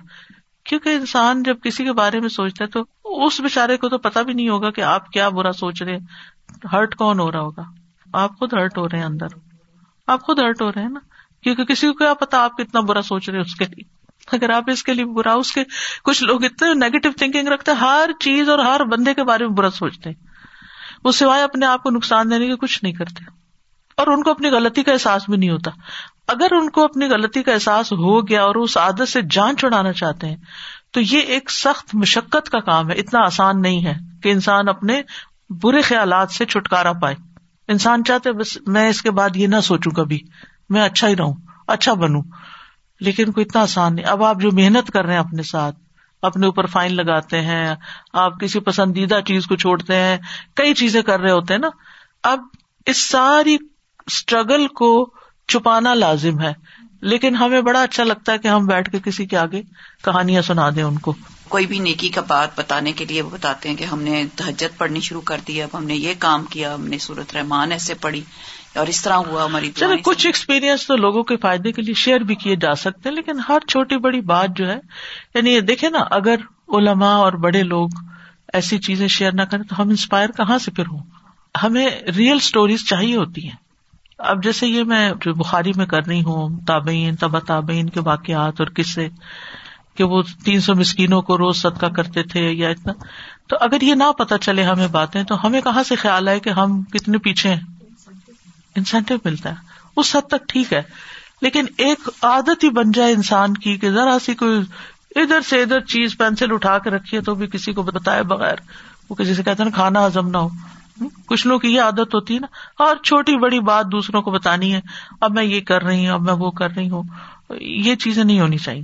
کیونکہ انسان جب کسی کے بارے میں سوچتا ہے تو اس بیچارے کو تو پتہ بھی نہیں ہوگا کہ آپ کیا برا سوچ رہے ہیں. ہرٹ کون ہو رہا ہوگا؟ آپ خود ہرٹ ہو رہے ہیں, اندر آپ خود ہرٹ ہو رہے ہیں نا, کیونکہ کسی کو کیا پتا آپ کتنا برا سوچ رہے ہیں اس کے لیے. اگر آپ اس کے لیے برا, اس کے کچھ لوگ اتنے نیگیٹو تھنکنگ رکھتے ہیں, ہر چیز اور ہر بندے کے بارے میں برا سوچتے ہیں, وہ سوائے اپنے آپ کو نقصان دینے کے کچھ نہیں کرتے, اور ان کو اپنی غلطی کا احساس بھی نہیں ہوتا. اگر ان کو اپنی غلطی کا احساس ہو گیا اور اس عادت سے جان چھڑانا چاہتے ہیں تو یہ ایک سخت مشقت کا کام ہے. اتنا آسان نہیں ہے کہ انسان اپنے برے خیالات سے چھٹکارا پائے. انسان چاہتے بس میں اس کے بعد یہ نہ سوچوں, کبھی میں اچھا ہی رہوں, اچھا بنوں, لیکن کوئی اتنا آسان نہیں. اب آپ جو محنت کر رہے ہیں اپنے ساتھ, اپنے اوپر فائن لگاتے ہیں, آپ کسی پسندیدہ چیز کو چھوڑتے ہیں, کئی چیزیں کر رہے ہوتے ہیں نا. اب اس ساری سٹرگل کو چھپانا لازم ہے, لیکن ہمیں بڑا اچھا لگتا ہے کہ ہم بیٹھ کے کسی کے آگے کہانیاں سنا دیں. ان کو کوئی بھی نیکی کا بات بتانے کے لیے وہ بتاتے ہیں کہ ہم نے تہجد پڑھنی شروع کر دی, اب ہم نے یہ کام کیا, ہم نے سورۃ رحمان ایسے پڑھی اور اس طرح ہوا ہماری. چلو کچھ ایکسپیرینس تو لوگوں کے فائدے کے لیے شیئر بھی کیے جا سکتے ہیں, لیکن ہر چھوٹی بڑی بات جو ہے, یعنی دیکھیں نا, اگر علماء اور بڑے لوگ ایسی چیزیں شیئر نہ کریں تو ہم انسپائر کہاں سے پھر ہوں؟ ہمیں ریئل سٹوریز چاہیے ہوتی ہیں. اب جیسے یہ میں جو بخاری میں کر رہی ہوں, تابعین, تبع تابعین کے واقعات اور قصے, کہ وہ 300 مسکینوں کو روز صدقہ کرتے تھے یا اتنا. تو اگر یہ نہ پتہ چلے ہمیں باتیں, تو ہمیں کہاں سے خیال آئے کہ ہم کتنے پیچھے ہیں؟ انسینٹیو ملتا ہے اس حد تک ٹھیک ہے, لیکن ایک عادت ہی بن جائے انسان کی کہ ذرا سی کوئی ادھر سے ادھر چیز, پینسل اٹھا کے رکھیے تو بھی کسی کو بتائے بغیر, وہ کسی سے کہتے ہیں کھانا ہضم نہ ہو. کچھ لوگوں کی یہ عادت ہوتی ہے نا, اور چھوٹی بڑی بات دوسروں کو بتانی ہے, اب میں یہ کر رہی ہوں, اب میں وہ کر رہی ہوں. یہ چیزیں نہیں ہونی چاہیے.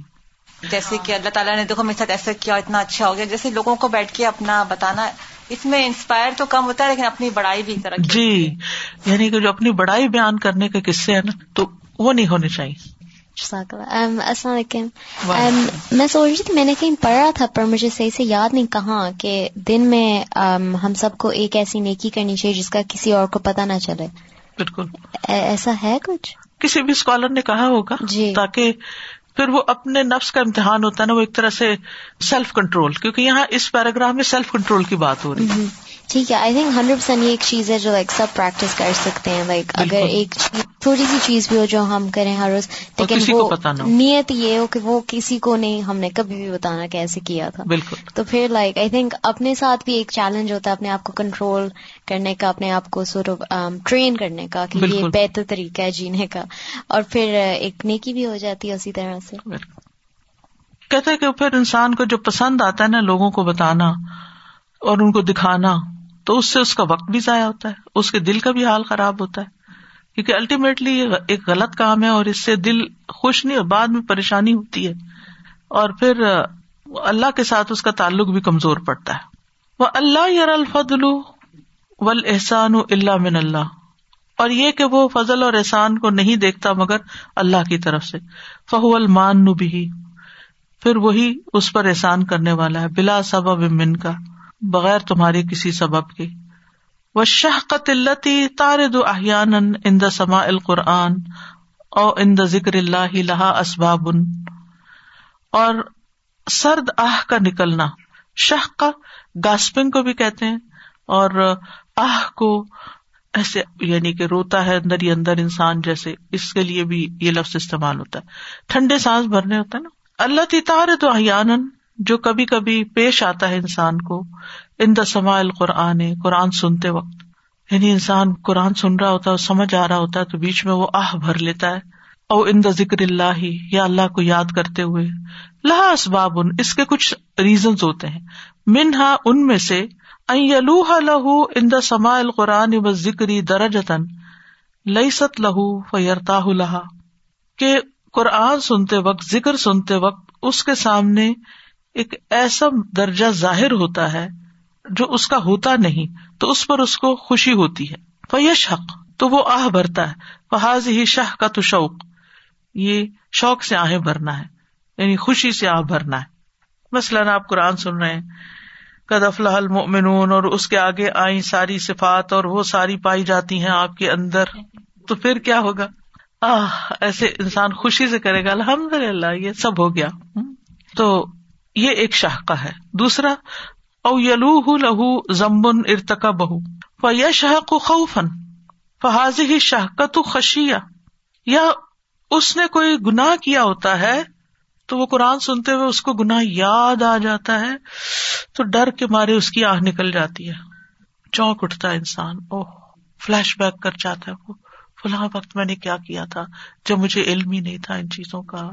جیسے کہ اللہ تعالیٰ نے دیکھو میرے ساتھ ایسا کیا, اتنا اچھا ہو گیا, جیسے لوگوں کو بیٹھ کے اپنا بتانا. اس میں انسپائر تو کم ہوتا ہے لیکن اپنی بڑائی بھی طرح جی, یعنی کہ جو اپنی بڑائی بیان کرنے کے قصے ہیں نا, تو وہ نہیں ہونے چاہیے. السلام علیکم. میں سوچ رہی تھی میں نے کہیں پڑھا تھا پر مجھے صحیح سے یاد نہیں کہاں, کہ دن میں ہم سب کو ایک ایسی نیکی کرنی چاہیے جس کا کسی اور کو پتہ نہ چلے. بالکل ایسا ہے کچھ, کسی بھی اسکالر نے کہا ہوگا, تاکہ پھر وہ اپنے نفس کا امتحان ہوتا ہے نا، وہ ایک طرح سے سیلف کنٹرول، کیونکہ یہاں اس پیراگراف میں سیلف کنٹرول کی بات ہو رہی ہے. ٹھیک ہے، آئی تھنک 100% یہ ایک چیز ہے جو لائک سب پریکٹس کر سکتے ہیں. لائک اگر ایک تھوڑی سی چیز بھی ہو جو ہم کریں ہر روز، لیکن وہ نیت یہ ہو کہ وہ کسی کو نہیں، ہم نے کبھی بھی بتانا کیسے کیا تھا. بالکل. تو پھر لائک آئی تھنک اپنے ساتھ بھی ایک چیلنج ہوتا ہے، اپنے آپ کو کنٹرول کرنے کا، اپنے آپ کو سورٹ آف ٹرین کرنے کا کہ یہ بہتر طریقہ ہے جینے کا، اور پھر ایک نیکی بھی ہو جاتی ہے اسی طرح سے. کہتا ہے کہ پھر انسان کو جو پسند آتا ہے نا لوگوں کو بتانا اور ان کو دکھانا، تو اس سے اس کا وقت بھی ضائع ہوتا ہے، اس کے دل کا بھی حال خراب ہوتا ہے، کیونکہ الٹیمیٹلی یہ ایک غلط کام ہے اور اس سے دل خوش نہیں اور بعد میں پریشانی ہوتی ہے، اور پھر اللہ کے ساتھ اس کا تعلق بھی کمزور پڑتا ہے. وَأَلَّا يَرَى الْفَضْلُ وَالْإِحْسَانُ إِلَّا مِنَ اللَّهِ، اور یہ کہ وہ فضل اور احسان کو نہیں دیکھتا مگر اللہ کی طرف سے. فَهُوَ الْمَانُّ بِهِ، پھر وہی اس پر احسان کرنے والا ہے، بلا سبب من کا، بغیر تمہارے کسی سبب کے. وَالشَّهْقَةِ الَّتِي تَعْرِضُ أَحْيَانًا عِنْدَ سَمَاعِ الْقُرْآنِ أَوْ عِنْدَ ذِكْرِ اللَّهِ لَهَا أَسْبَابٌ، اور سرد آہ کا نکلنا، شہقہ گاسپنگ کو بھی کہتے ہیں، اور آہ کو ایسے یعنی کہ روتا ہے اندر ہی اندر انسان، جیسے اس کے لیے بھی یہ لفظ استعمال ہوتا ہے، ٹھنڈے سانس بھرنے ہوتا ہے نا. الَّتِي تَعْرِضُ أَحْيَانًا، جو کبھی کبھی پیش آتا ہے انسان کو، عند سماع القرآن، قرآن سنتے وقت، یعنی انسان قرآن سن رہا ہوتا ہے اور سمجھ آ رہا ہوتا ہے تو بیچ میں وہ آہ بھر لیتا ہے. او عند ذکر اللہ، یا اللہ کو یاد کرتے ہوئے. لہا اسباب، اس کے کچھ ریزنز ہوتے ہیں. منہا، ان میں سے، ان یلوہا لہو عند سماع القرآن والذکر درجتاً لیست لہو فیرتاہ لہا، کہ قرآن سنتے وقت، ذکر سنتے وقت اس کے سامنے ایک ایسا درجہ ظاہر ہوتا ہے جو اس کا ہوتا نہیں، تو اس پر اس کو خوشی ہوتی ہے. فَيَشْحَقْ، تو وہ آہ بھرتا ہے. فَهَذِهِ شَحْقَةُ شَوْقٍ، یہ شوق سے آہیں بھرنا ہے، یعنی خوشی سے آہ بھرنا ہے. مثلاً آپ قرآن سن رہے ہیں، قَدْ أَفْلَحَ الْمُؤْمِنُونَ، اور اس کے آگے آئیں ساری صفات اور وہ ساری پائی جاتی ہیں آپ کے اندر، تو پھر کیا ہوگا؟ آہ ایسے انسان خوشی سے کرے گا، الحمدللہ یہ سب ہو گیا. تو یہ ایک شاہقہ ہے. دوسرا، او یلوہ لہو ذنب ارتکبہ فیشہق خوفا فہذہ شہقۃ خشیہ، یا اس نے کوئی گناہ کیا ہوتا ہے تو وہ قرآن سنتے ہوئے اس کو گناہ یاد آ جاتا ہے تو ڈر کے مارے اس کی آہ نکل جاتی ہے، چونک اٹھتا ہے انسان، اوہ فلیش بیک کر جاتا ہے، وہ فلاں وقت میں نے کیا کیا تھا جب مجھے علم ہی نہیں تھا ان چیزوں کا،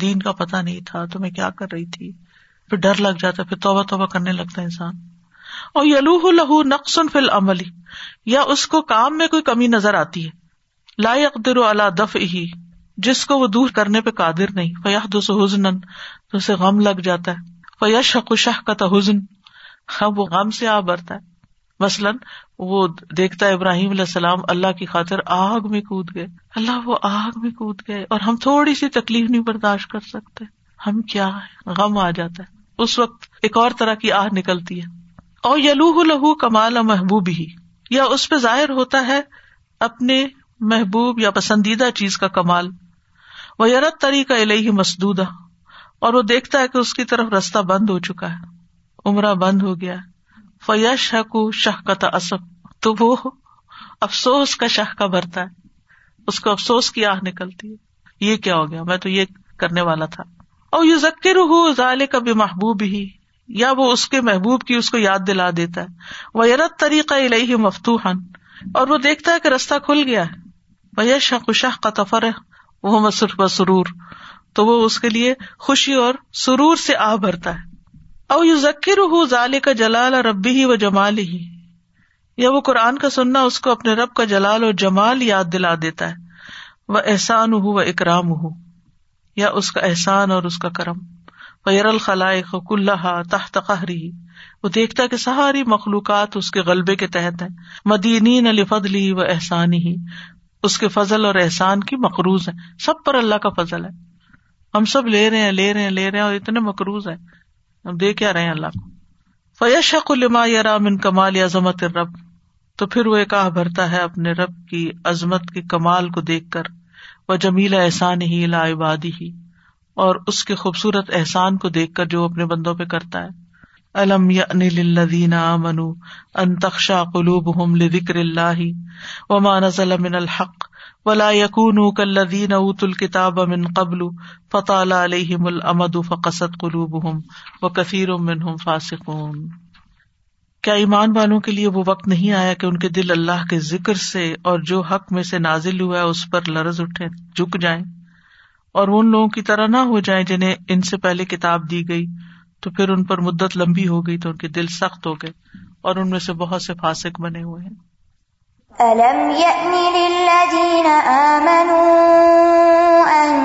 دین کا پتہ نہیں تھا، تو میں کیا کر رہی تھی. پھر ڈر لگ جاتا ہے، پھر توبہ توبہ کرنے لگتا ہے انسان. اور یلوہ لہو نقص فی العمل، یا اس کو کام میں کوئی کمی نظر آتی ہے، لا یقدر علی دفعہ، جس کو وہ دور کرنے پہ قادر نہیں. فیحدث حزنا، تو اسے غم لگ جاتا ہے. فیشحق شحقۃ حزن، اب وہ غم سے آ بھرتا ہے. مثلاً وہ دیکھتا ہے ابراہیم علیہ السلام اللہ کی خاطر آگ میں کود گئے، اللہ وہ آگ میں کود گئے اور ہم تھوڑی سی تکلیف نہیں برداشت کر سکتے، ہم کیا ہے، غم آ جاتا ہے. اس وقت ایک اور طرح کی آہ نکلتی ہے. اور یلوہ لہو کمال محبوبہ، یا اس پہ ظاہر ہوتا ہے اپنے محبوب یا پسندیدہ چیز کا کمال. وَيَرَى الطَّرِيقَ إِلَيْهِ مَسْدُودًا، اور وہ دیکھتا ہے کہ اس کی طرف رستہ بند ہو چکا ہے، عمرہ بند ہو گیا. فَيَشْحَقُ شَحْقَةَ عَصَبٍ، تو وہ افسوس کا شحقہ بھرتا ہے، اس کو افسوس کی آہ نکلتی ہے، یہ کیا ہو گیا، میں تو یہ کرنے والا تھا. اور یذکرہ ذالک بمحبوبہ، یا وہ اس کے محبوب کی اس کو یاد دلا دیتا ہے. ویری الطریق الیہ مفتوحا، اور وہ دیکھتا ہے کہ رستہ کھل گیا ہے. ویشحق شحقۃ فرح وہو سرور، تو وہ اس کے لیے خوشی اور سرور سے آہ بھرتا ہے. اور یذکرہ ذالک جلال ربہ و جمالہ، یا وہ قرآن کا سننا اس کو اپنے رب کا جلال اور جمال یاد دلا دیتا ہے. واحسانہ و اکرامہ، یا اس کا احسان اور اس کا کرم. وَيَرَى الْخَلَائِقَ كُلَّهَا تَحْتَ قَهْرِهِ، وہ دیکھتا کہ ساری مخلوقات اس کے غلبے کے تحت ہیں. مَدِينِينَ لِفَضْلِهِ وَإِحْسَانِهِ، اس کے فضل اور احسان کی مقروض ہیں، سب پر اللہ کا فضل ہے، ہم سب لے رہے ہیں اور اتنے مقروض ہیں، ہم دے کیا رہے ہیں اللہ کو. فَيَشْحَقُ لِمَا يَرَى مِنْ كَمَالِ عَظَمَةِ الرَّبِّ، تو پھر وہ ایک آہ بھرتا ہے اپنے رب کی عظمت کے کمال کو دیکھ کر. وَجَمِيلَ احسانِهِ إِلَىٰ عِبَادِهِ، اور اس کے خوبصورت احسان کو دیکھ کر جو اپنے بندوں پہ کرتا ہے. أَلَمْ يَأْنِ لِلَّذِينَ آمَنُوا أَن تَخْشَعَ قُلُوبُهُمْ لِذِكْرِ اللَّهِ وَمَا نَزَلَ مِنَ الْحَقِّ وَلَا يَكُونُوا كَالَّذِينَ أُوتُوا الْكِتَابَ مِنْ قَبْلُ فَطَالَ عَلَيْهِمُ الْأَمَدُ فَقَسَتْ قُلُوبُهُمْ وَكَثِيرٌ مِّنْهُمْ فَاسِقُونَ. کیا ایمان والوں کے لیے وہ وقت نہیں آیا کہ ان کے دل اللہ کے ذکر سے اور جو حق میں سے نازل ہوا ہے اس پر لرز اٹھے، جھک جائیں، اور ان لوگوں کی طرح نہ ہو جائیں جنہیں ان سے پہلے کتاب دی گئی تو پھر ان پر مدت لمبی ہو گئی تو ان کے دل سخت ہو گئے اور ان میں سے بہت سے فاسق بنے ہوئے ہیں. أَلَمْ يَأْنِ لِلَّذِينَ آمَنُوا أَن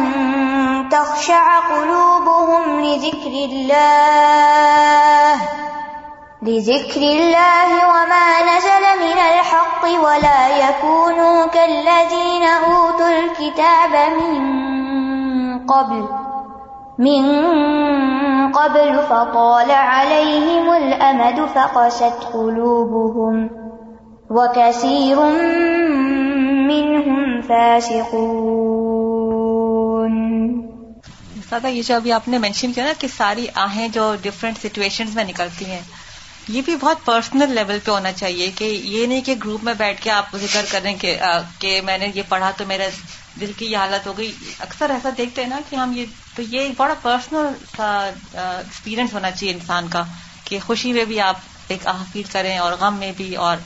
تَخْشَعَ قُلُوبُهُمْ لِذِكْرِ اللَّهِ وَمَا نَزَلَ مِنَ الْحَقِّ وَلَا يَكُونُوا كَالَّذِينَ أُوتُوا الْكِتَابَ من قبل فطال عليهم الأمد فقست قلوبهم وكثير منهم فاسقون. سادہ یہ جو ابھی آپ نے مینشن کیا نا کہ ساری آہیں جو ڈفرینٹ سچویشنز میں نکلتی ہیں، یہ بھی بہت پرسنل لیول پہ ہونا چاہیے کہ یہ نہیں کہ گروپ میں بیٹھ کے آپ ذکر کریں کہ میں نے یہ پڑھا تو میرا دل کی یہ حالت ہو گئی. اکثر ایسا دیکھتے ہیں نا کہ ہم یہ بڑا پرسنل ایکسپیرینس ہونا چاہیے انسان کا کہ خوشی میں بھی آپ ایک آہ فیل کریں اور غم میں بھی اور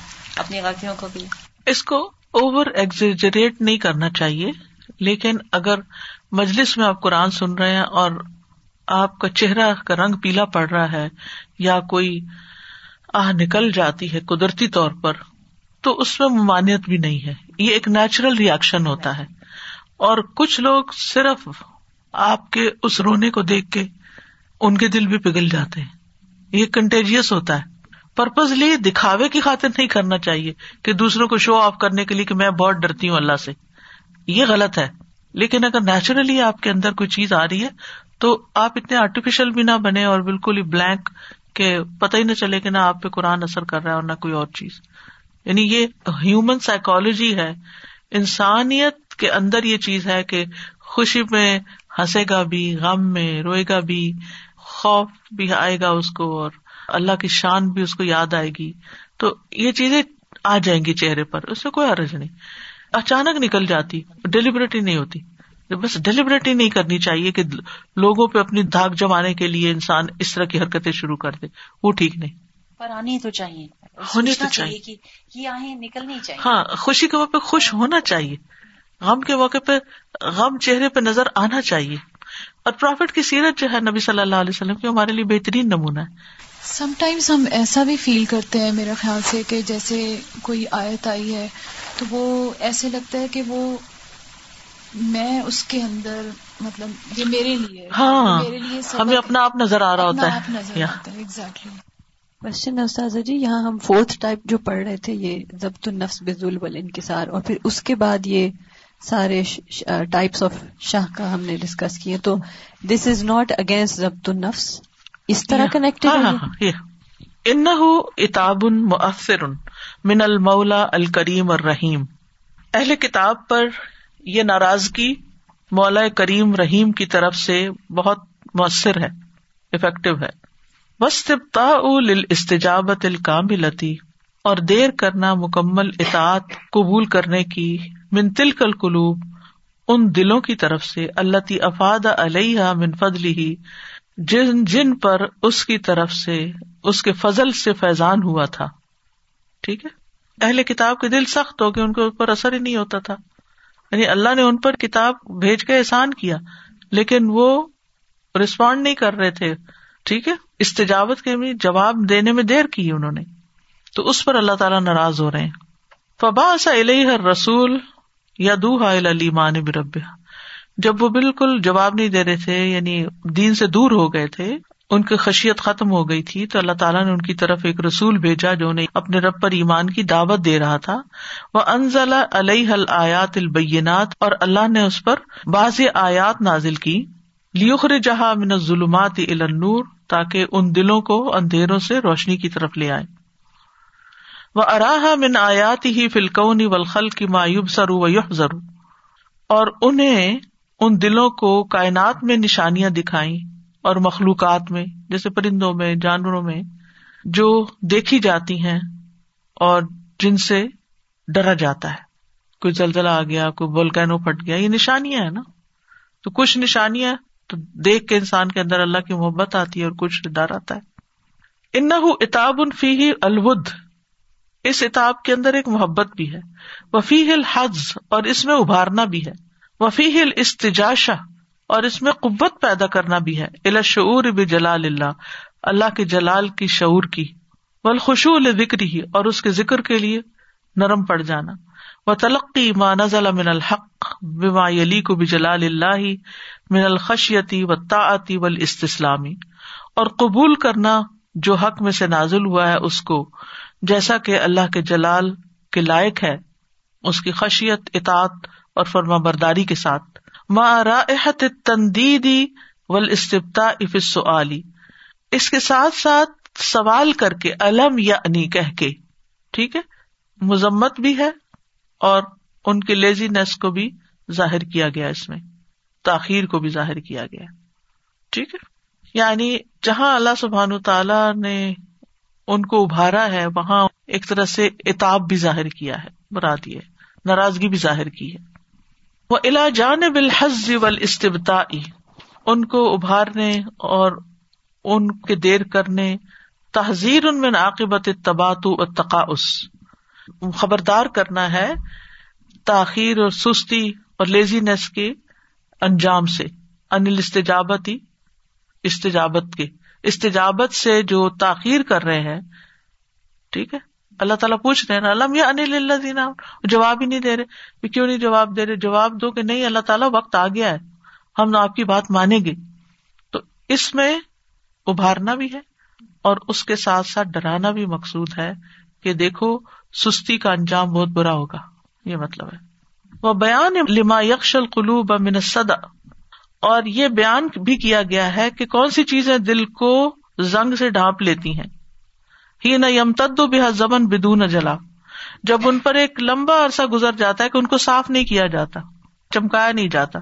اپنی غلطیوں کو بھی. اس کو اوور ایگزیجریٹ نہیں کرنا چاہیے، لیکن اگر مجلس میں آپ قرآن سن رہے ہیں اور آپ کا چہرہ کا رنگ پیلا پڑ رہا ہے یا کوئی آہ نکل جاتی ہے قدرتی طور پر، تو اس میں ممانعت بھی نہیں ہے، یہ ایک نیچرل ری ایکشن ہوتا ہے. اور کچھ لوگ صرف آپ کے اس رونے کو دیکھ کے ان کے دل بھی پگھل جاتے ہیں، یہ کنٹیجیس ہوتا ہے. پرپزلی دکھاوے کی خاطر نہیں کرنا چاہیے کہ دوسروں کو شو آف کرنے کے لیے کہ میں بہت ڈرتی ہوں اللہ سے، یہ غلط ہے. لیکن اگر نیچرلی آپ کے اندر کوئی چیز آ رہی ہے تو آپ اتنے آرٹیفیشل بھی نہ بنے اور بالکل ہی بلینک کہ پتہ ہی نہ چلے کہ نہ آپ پہ قرآن اثر کر رہا ہے اور نہ کوئی اور چیز. یعنی یہ ہیومن سائیکالوجی ہے، انسانیت کے اندر یہ چیز ہے کہ خوشی میں ہنسے گا بھی، غم میں روئے گا بھی، خوف بھی آئے گا اس کو اور اللہ کی شان بھی اس کو یاد آئے گی، تو یہ چیزیں آ جائیں گی چہرے پر، اس سے کوئی حرج نہیں. اچانک نکل جاتی، ڈیلیبریٹلی نہیں ہوتی. بس ڈیلیبریٹلی نہیں کرنی چاہیے کہ لوگوں پہ اپنی دھاک جمانے کے لیے انسان اس طرح کی حرکتیں شروع کر دے، وہ ٹھیک نہیں. پر آنی تو چاہیے، ہونے تو چاہیے کہ یہ آہیں نکلنی چاہیے. ہاں، خوشی کے موقع پہ خوش ہونا چاہیے، غم کے موقع پہ غم چہرے پہ نظر آنا چاہیے. اور پروفٹ کی سیرت جو ہے نبی صلی اللہ علیہ وسلم کی، ہمارے لیے بہترین نمونہ ہے. سم ٹائمز ہم ایسا بھی فیل کرتے ہیں میرے خیال سے کہ جیسے کوئی آیت آئی ہے تو وہ ایسے لگتا ہے کہ وہ میں اس کے اندر، مطلب یہ میرے لیے، ہاں میرے لیے ہمیں اپنا آپ نظر آ رہا ہوتا ہے. ایگزیکٹلی. کوشچن ہے استاذہ جی، یہاں ہم فورتھ ٹائپ جو پڑھ رہے تھے یہ ضبط النفس بالذل والانکسار، اور پھر اس کے بعد یہ سارے ٹائپس آف شاہ کا ہم نے ڈسکس کیے، تو دس از ناٹ اگینسٹ ضبط النفس، اس طرح کنیکٹڈ ہے. انہ عتاب مؤثر من المولا الکریم الرحیم. اہل کتاب پر یہ ناراضگی مولا کریم رحیم کی طرف سے بہت مؤثر ہے، افیکٹو ہے. واستبطاء للاستجابۃ الکاملۃ، اور دیر کرنا مکمل اطاعت قبول کرنے کی، من تلک القلوب، ان دلوں کی طرف سے، التی افاد علیہا من فضلہ، جن پر اس کی طرف سے اس کے فضل سے فیضان ہوا تھا. ٹھیک ہے، اہل کتاب کے دل سخت ہو گئے، ان کے اوپر اثر ہی نہیں ہوتا تھا. یعنی اللہ نے ان پر کتاب بھیج کے احسان کیا لیکن وہ رسپونڈ نہیں کر رہے تھے. ٹھیک ہے، استجابت کے بھی جواب دینے میں دیر کی انہوں نے، تو اس پر اللہ تعالیٰ ناراض ہو رہے ہیں. فبعث الیہا الرسول یدعوہا الی الایمان بربہا، جب وہ بالکل جواب نہیں دے رہے تھے، یعنی دین سے دور ہو گئے تھے، ان کی خشیت ختم ہو گئی تھی، تو اللہ تعالیٰ نے ان کی طرف ایک رسول بھیجا جو انہیں اپنے رب پر ایمان کی دعوت دے رہا تھا. وانزل علیہ الآیات البینات، اور اللہ نے اس پر بعض آیات نازل کی، لیخرجہا من الظلمات الی النور، تاکہ ان دلوں کو اندھیروں سے روشنی کی طرف لے آئے. وَأَرَاهَا مِنْ آیَاتِهِ فِي الْكَوْنِ وَالْخَلْقِ مَا يُبْصَرُ وَيُحْظَرُ، اور انہیں ان دلوں کو کائنات میں نشانیاں دکھائیں اور مخلوقات میں جیسے پرندوں میں جانوروں میں جو دیکھی جاتی ہیں اور جن سے ڈرا جاتا ہے. کوئی زلزلہ آ گیا، کوئی بولکینو پھٹ گیا، یہ نشانیاں ہیں نا. تو کچھ نشانیاں تو دیکھ کے انسان کے اندر اللہ کی محبت آتی ہے اور کچھ ڈر آتا ہے. انہ عتاب فیہ الود، اس عتاب کے اندر ایک محبت بھی ہے. وفیہ الحظ، اور اس میں ابھارنا بھی ہے. وفیہ الاستجاشہ، اور اس میں قوت پیدا کرنا بھی ہے. الی الشعور بجلال اللہ، اللہ کے جلال کی شعور کی. والخشوع لذکرہ، اور اس کے ذکر کے لیے نرم پڑ جانا. وتلقی ما نزل من الحق بما یلیق بجلال اللہ من الخشیۃ والطاعۃ والاستسلام، اور قبول کرنا جو حق میں سے نازل ہوا ہے اس کو جیسا کہ اللہ کے جلال کے لائق ہے، اس کی خشیت، اطاعت اور فرما برداری کے ساتھ. مع رائحۃ التندید والاستبطاء فی السؤال، اس کے ساتھ ساتھ سوال کر کے، علم یعنی کہہ کے، ٹھیک ہے، مذمت بھی ہے اور ان کے لیزینس کو بھی ظاہر کیا گیا، اس میں تاخیر کو بھی ظاہر کیا گیا. ٹھیک ہے، یعنی جہاں اللہ سبحانہ تعالی نے ان کو ابھارا ہے وہاں ایک طرح سے عتاب بھی ظاہر کیا ہے، مراد یہ ناراضگی بھی ظاہر کی ہے. وَإِلَى جَانِبِ الْحَزِّ وَالْإِسْتِبْطَاءِ، ان کو ابھارنے اور ان کے دیر کرنے. تحذیر من عاقبۃ التباتُ والتقاؤس، خبردار کرنا ہے تاخیر اور سستی اور لیزینس کے انجام سے. عن الاستجابت، استجابت کے، استجابت سے جو تاخیر کر رہے ہیں. ٹھیک ہے، اللہ تعالیٰ پوچھ رہے ہیں، علم یعنی للذین، جواب ہی نہیں دے رہے. کیوں نہیں جواب دے رہے؟ جواب دو کہ نہیں اللہ تعالیٰ وقت آ گیا ہے، ہم آپ کی بات مانیں گے. تو اس میں ابھارنا بھی ہے اور اس کے ساتھ ساتھ ڈرانا بھی مقصود ہے کہ دیکھو سستی کا انجام بہت برا ہوگا، یہ مطلب ہے. وہ بیان لما یخشی القلوب من الصدع، اور یہ بیان بھی کیا گیا ہے کہ کون سی چیزیں دل کو زنگ سے ڈھانپ لیتی ہیں. حین یمتد بہا زمن بدون جلا، جب ان پر ایک لمبا عرصہ گزر جاتا ہے کہ ان کو صاف نہیں کیا جاتا، چمکایا نہیں جاتا.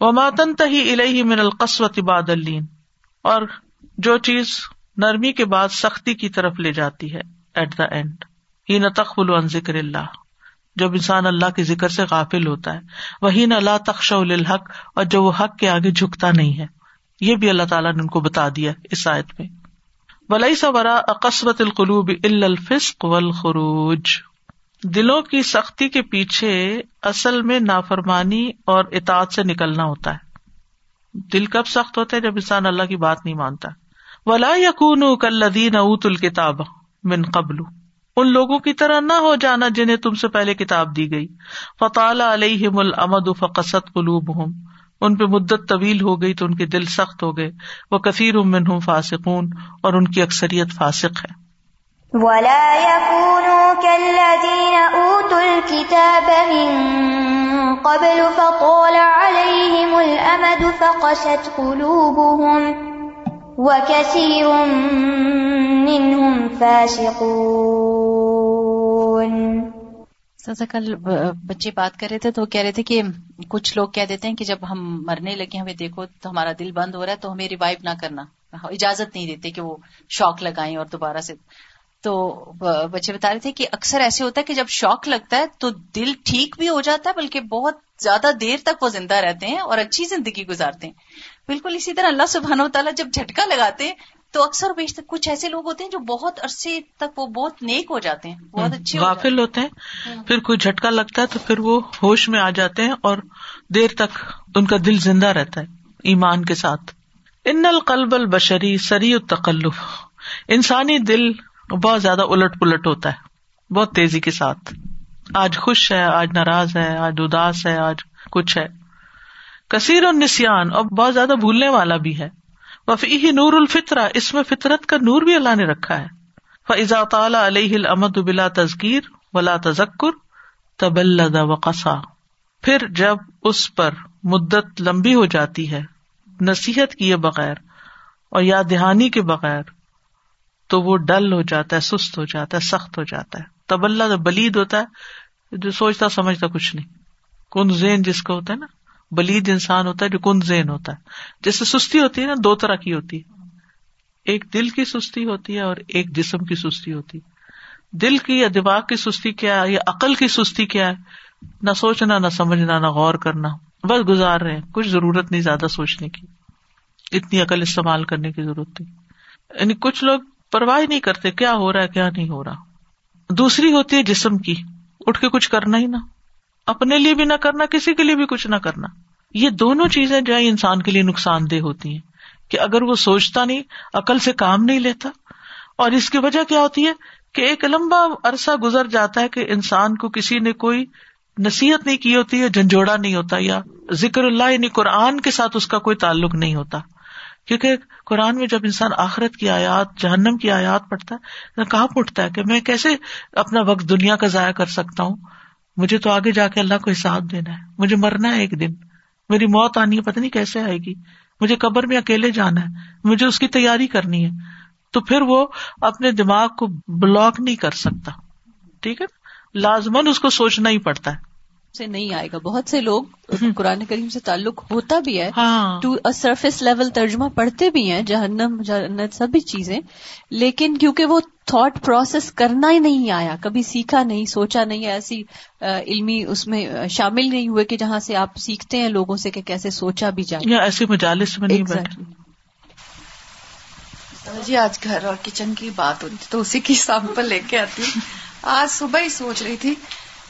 وما تنتہی الیہ من القسوۃ بعد اللین، اور جو چیز نرمی کے بعد سختی کی طرف لے جاتی ہے ایٹ دا اینڈ. حین تغفل عن ذکر اللہ، جب انسان اللہ کے ذکر سے غافل ہوتا ہے. وحین لا تخشع للحق، اور جو وہ حق کے آگے جھکتا نہیں ہے. یہ بھی اللہ تعالیٰ نے ان کو بتا دیا اس آیت میں. وَلَيْسَ وَرَاءَ قَسْوَةِ الْقُلُوبِ إِلَّا الْفِسْقُ وَالْخُرُوجُ، دلوں کی سختی کے پیچھے اصل میں نافرمانی اور اطاعت سے نکلنا ہوتا ہے. دل کب سخت ہوتا ہے؟ جب انسان اللہ کی بات نہیں مانتا. وَلَا يَكُونُوا كَالَّذِينَ أُوتُوا الْكِتَابَ مِنْ قَبْلُ، ان لوگوں کی طرح نہ ہو جانا جنہیں تم سے پہلے کتاب دی گئی. فَطَالَ عَلَيْهِمُ الْأَمَدُ فَقَسَتْ قُلُوبُهُمْ، ان پہ مدت طویل ہو گئی تو ان کے دل سخت ہو گئے. وَكَثِيرٌ مِّنْهُمْ فَاسِقُونَ، اور ان کی اکثریت فاسق ہے. وَلَا يَكُونُوا كَالَّذِينَ أُوتُوا الْكِتَابَ مِن قَبْلُ فَطَالَ عَلَيْهِمُ الْأَمَدُ فَقَسَتْ قُلُوبُهُمْ وَكَثِيرٌ مِّنْهُمْ فَاسِقُونَ. سر کل بچے بات کر رہے تھے تو کہہ رہے تھے کہ کچھ لوگ کہہ دیتے ہیں کہ جب ہم مرنے لگے ہمیں دیکھو تو ہمارا دل بند ہو رہا ہے تو ہمیں ریوائیو نہ کرنا، اجازت نہیں دیتے کہ وہ شوق لگائیں اور دوبارہ سے. تو بچے بتا رہے تھے کہ اکثر ایسے ہوتا ہے کہ جب شوق لگتا ہے تو دل ٹھیک بھی ہو جاتا ہے، بلکہ بہت زیادہ دیر تک وہ زندہ رہتے ہیں اور اچھی زندگی گزارتے ہیں. بالکل اسی طرح اللہ سبحانہ و تعالیٰ جب جھٹکا لگاتے ہیں تو اکثر بیشتر کچھ ایسے لوگ ہوتے ہیں جو بہت عرصے تک وہ بہت نیک ہو جاتے ہیں، بہت اچھے غافل ہوتے ہیں، پھر کوئی جھٹکا لگتا ہے تو پھر وہ ہوش میں آ جاتے ہیں اور دیر تک ان کا دل زندہ رہتا ہے ایمان کے ساتھ. ان القلب البشری سریع التقلب، انسانی دل بہت زیادہ الٹ پلٹ ہوتا ہے، بہت تیزی کے ساتھ. آج خوش ہے، آج ناراض ہے، آج اداس ہے، آج کچھ ہے. کثیر النسیان، اور بہت زیادہ بھولنے والا بھی ہے. وفیہ نور الفطرہ، اس میں فطرت کا نور بھی اللہ نے رکھا ہے. فاذا طال علیہ الامد بلا تذکیر ولا تذکر تبلد وقسا، پھر جب اس پر مدت لمبی ہو جاتی ہے نصیحت کیے بغیر اور یاد دہانی کے بغیر تو وہ ڈل ہو جاتا ہے، سست ہو جاتا ہے، سخت ہو جاتا ہے. تبلد بلید ہوتا ہے جو سوچتا سمجھتا کچھ نہیں، کون ذہن جس کا ہوتا ہے نا، بلید انسان ہوتا ہے جو کن ذہن ہوتا ہے. جیسے سستی ہوتی ہے نا, دو طرح کی ہوتی ہے, ایک دل کی سستی ہوتی ہے اور ایک جسم کی سستی ہوتی ہے. دل کی یا دماغ کی سستی کیا ہے یا عقل کی سستی کیا ہے؟ نہ سوچنا, نہ سمجھنا, نہ غور کرنا, بس گزار رہے ہیں, کچھ ضرورت نہیں زیادہ سوچنے کی, اتنی عقل استعمال کرنے کی ضرورت تھی. یعنی کچھ لوگ پرواہ نہیں کرتے کیا ہو رہا ہے کیا نہیں ہو رہا. دوسری ہوتی ہے جسم کی, اٹھ کے کچھ کرنا ہی نہ, اپنے لیے بھی نہ کرنا, کسی کے لیے بھی کچھ نہ کرنا. یہ دونوں چیزیں جو ہیں انسان کے لیے نقصان دہ ہوتی ہیں, کہ اگر وہ سوچتا نہیں, عقل سے کام نہیں لیتا. اور اس کی وجہ کیا ہوتی ہے کہ ایک لمبا عرصہ گزر جاتا ہے کہ انسان کو کسی نے کوئی نصیحت نہیں کی ہوتی, یا جھنجھوڑا نہیں ہوتا, یا ذکر اللہ یعنی قرآن کے ساتھ اس کا کوئی تعلق نہیں ہوتا. کیونکہ قرآن میں جب انسان آخرت کی آیات, جہنم کی آیات پڑھتا ہے, کہاں اٹھتا ہے کہ میں کیسے اپنا وقت دنیا کا ضائع کر سکتا ہوں, مجھے تو آگے جا کے اللہ کو حساب دینا ہے, مجھے مرنا ہے ایک دن, میری موت آنی ہے, پتہ نہیں کیسے آئے گی, مجھے قبر میں اکیلے جانا ہے, مجھے اس کی تیاری کرنی ہے. تو پھر وہ اپنے دماغ کو بلاک نہیں کر سکتا, ٹھیک ہے, لازماً اس کو سوچنا ہی پڑتا ہے, سے نہیں آئے گا. بہت سے لوگ قرآن کریم سے تعلق ہوتا بھی ہے, ٹو سرفیس لیول ترجمہ پڑھتے بھی ہیں, جہنم جنت سبھی چیزیں, لیکن کیونکہ وہ تھاٹ پروسیس کرنا ہی نہیں آیا, کبھی سیکھا نہیں, سوچا نہیں, ایسی علمی اس میں شامل نہیں ہوئے کہ جہاں سے آپ سیکھتے ہیں لوگوں سے کہ کیسے سوچا بھی جائے, یا ایسے مجالس میں نہیں بیٹھے. جی آج گھر اور کچن کی بات ہوتی تو اسی کی سیمپل لے کے آتی ہوں. آج صبح ہی سوچ رہی تھی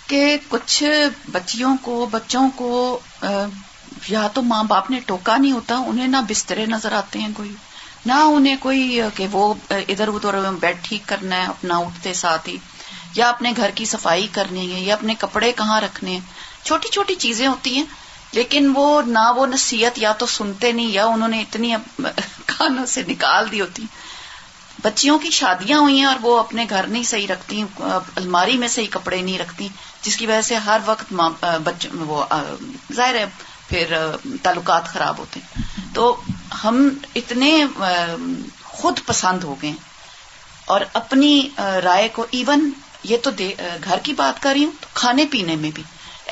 کہ کچھ بچوں کو یا تو ماں باپ نے ٹوکا نہیں ہوتا, انہیں نہ بسترے نظر آتے ہیں کوئی, نہ انہیں کوئی کہ وہ ادھر ادھر بیڈ ٹھیک کرنا ہے اپنا اٹھتے ساتھ ہی, یا اپنے گھر کی صفائی کرنی ہے, یا اپنے کپڑے کہاں رکھنے ہیں. چھوٹی چھوٹی چیزیں ہوتی ہیں, لیکن وہ نہ وہ نصیحت یا تو سنتے نہیں, یا انہوں نے اتنی کانوں سے نکال دی ہوتی. بچیوں کی شادیاں ہوئی ہیں اور وہ اپنے گھر نہیں صحیح رکھتی, الماری میں صحیح کپڑے نہیں رکھتی, جس کی وجہ سے ہر وقت وہ ظاہر ہے پھر تعلقات خراب ہوتے ہیں. تو ہم اتنے خود پسند ہو گئے ہیں اور اپنی رائے کو, ایون یہ تو گھر کی بات کر رہی ہوں, تو کھانے پینے میں بھی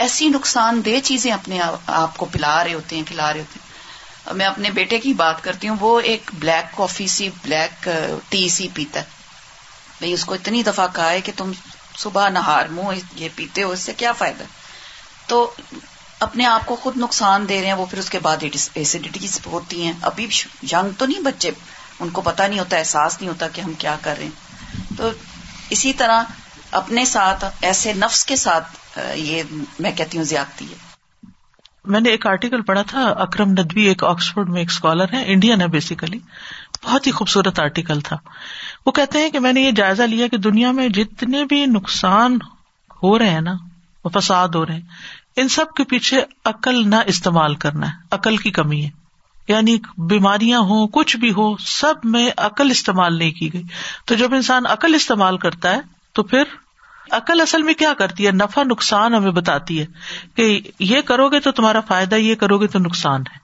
ایسی نقصان دہ چیزیں اپنے آپ کو پلا رہے ہوتے ہیں. میں اپنے بیٹے کی بات کرتی ہوں, وہ ایک بلیک کافی سی بلیک ٹی سی پیتا ہے. بھئی اس کو اتنی دفعہ کہا ہے کہ تم صبح نہار منہ یہ پیتے ہو, اس سے کیا فائدہ. تو اپنے آپ کو خود نقصان دے رہے ہیں, وہ پھر اس کے بعد ایسیڈیٹیز ہوتی ہیں. ابھی ینگ تو نہیں بچے, ان کو پتہ نہیں ہوتا, احساس نہیں ہوتا کہ ہم کیا کر رہے ہیں. تو اسی طرح اپنے ساتھ ایسے نفس کے ساتھ یہ میں کہتی ہوں زیادتی ہے. میں نے ایک آرٹیکل پڑھا تھا, اکرم ندوی ایک آکسفورڈ میں ایک اسکالر ہیں, انڈین ہے بیسیکلی, بہت ہی خوبصورت آرٹیکل تھا. وہ کہتے ہیں کہ میں نے یہ جائزہ لیا کہ دنیا میں جتنے بھی نقصان ہو رہے ہیں نا, فساد ہو رہے ہیں, ان سب کے پیچھے عقل نہ استعمال کرنا ہے, عقل کی کمی ہے. یعنی بیماریاں ہوں, کچھ بھی ہو, سب میں عقل استعمال نہیں کی گئی. تو جب انسان عقل استعمال کرتا ہے تو پھر عقل اصل میں کیا کرتی ہے, نفع نقصان ہمیں بتاتی ہے کہ یہ کرو گے تو تمہارا فائدہ, یہ کرو گے تو نقصان ہے.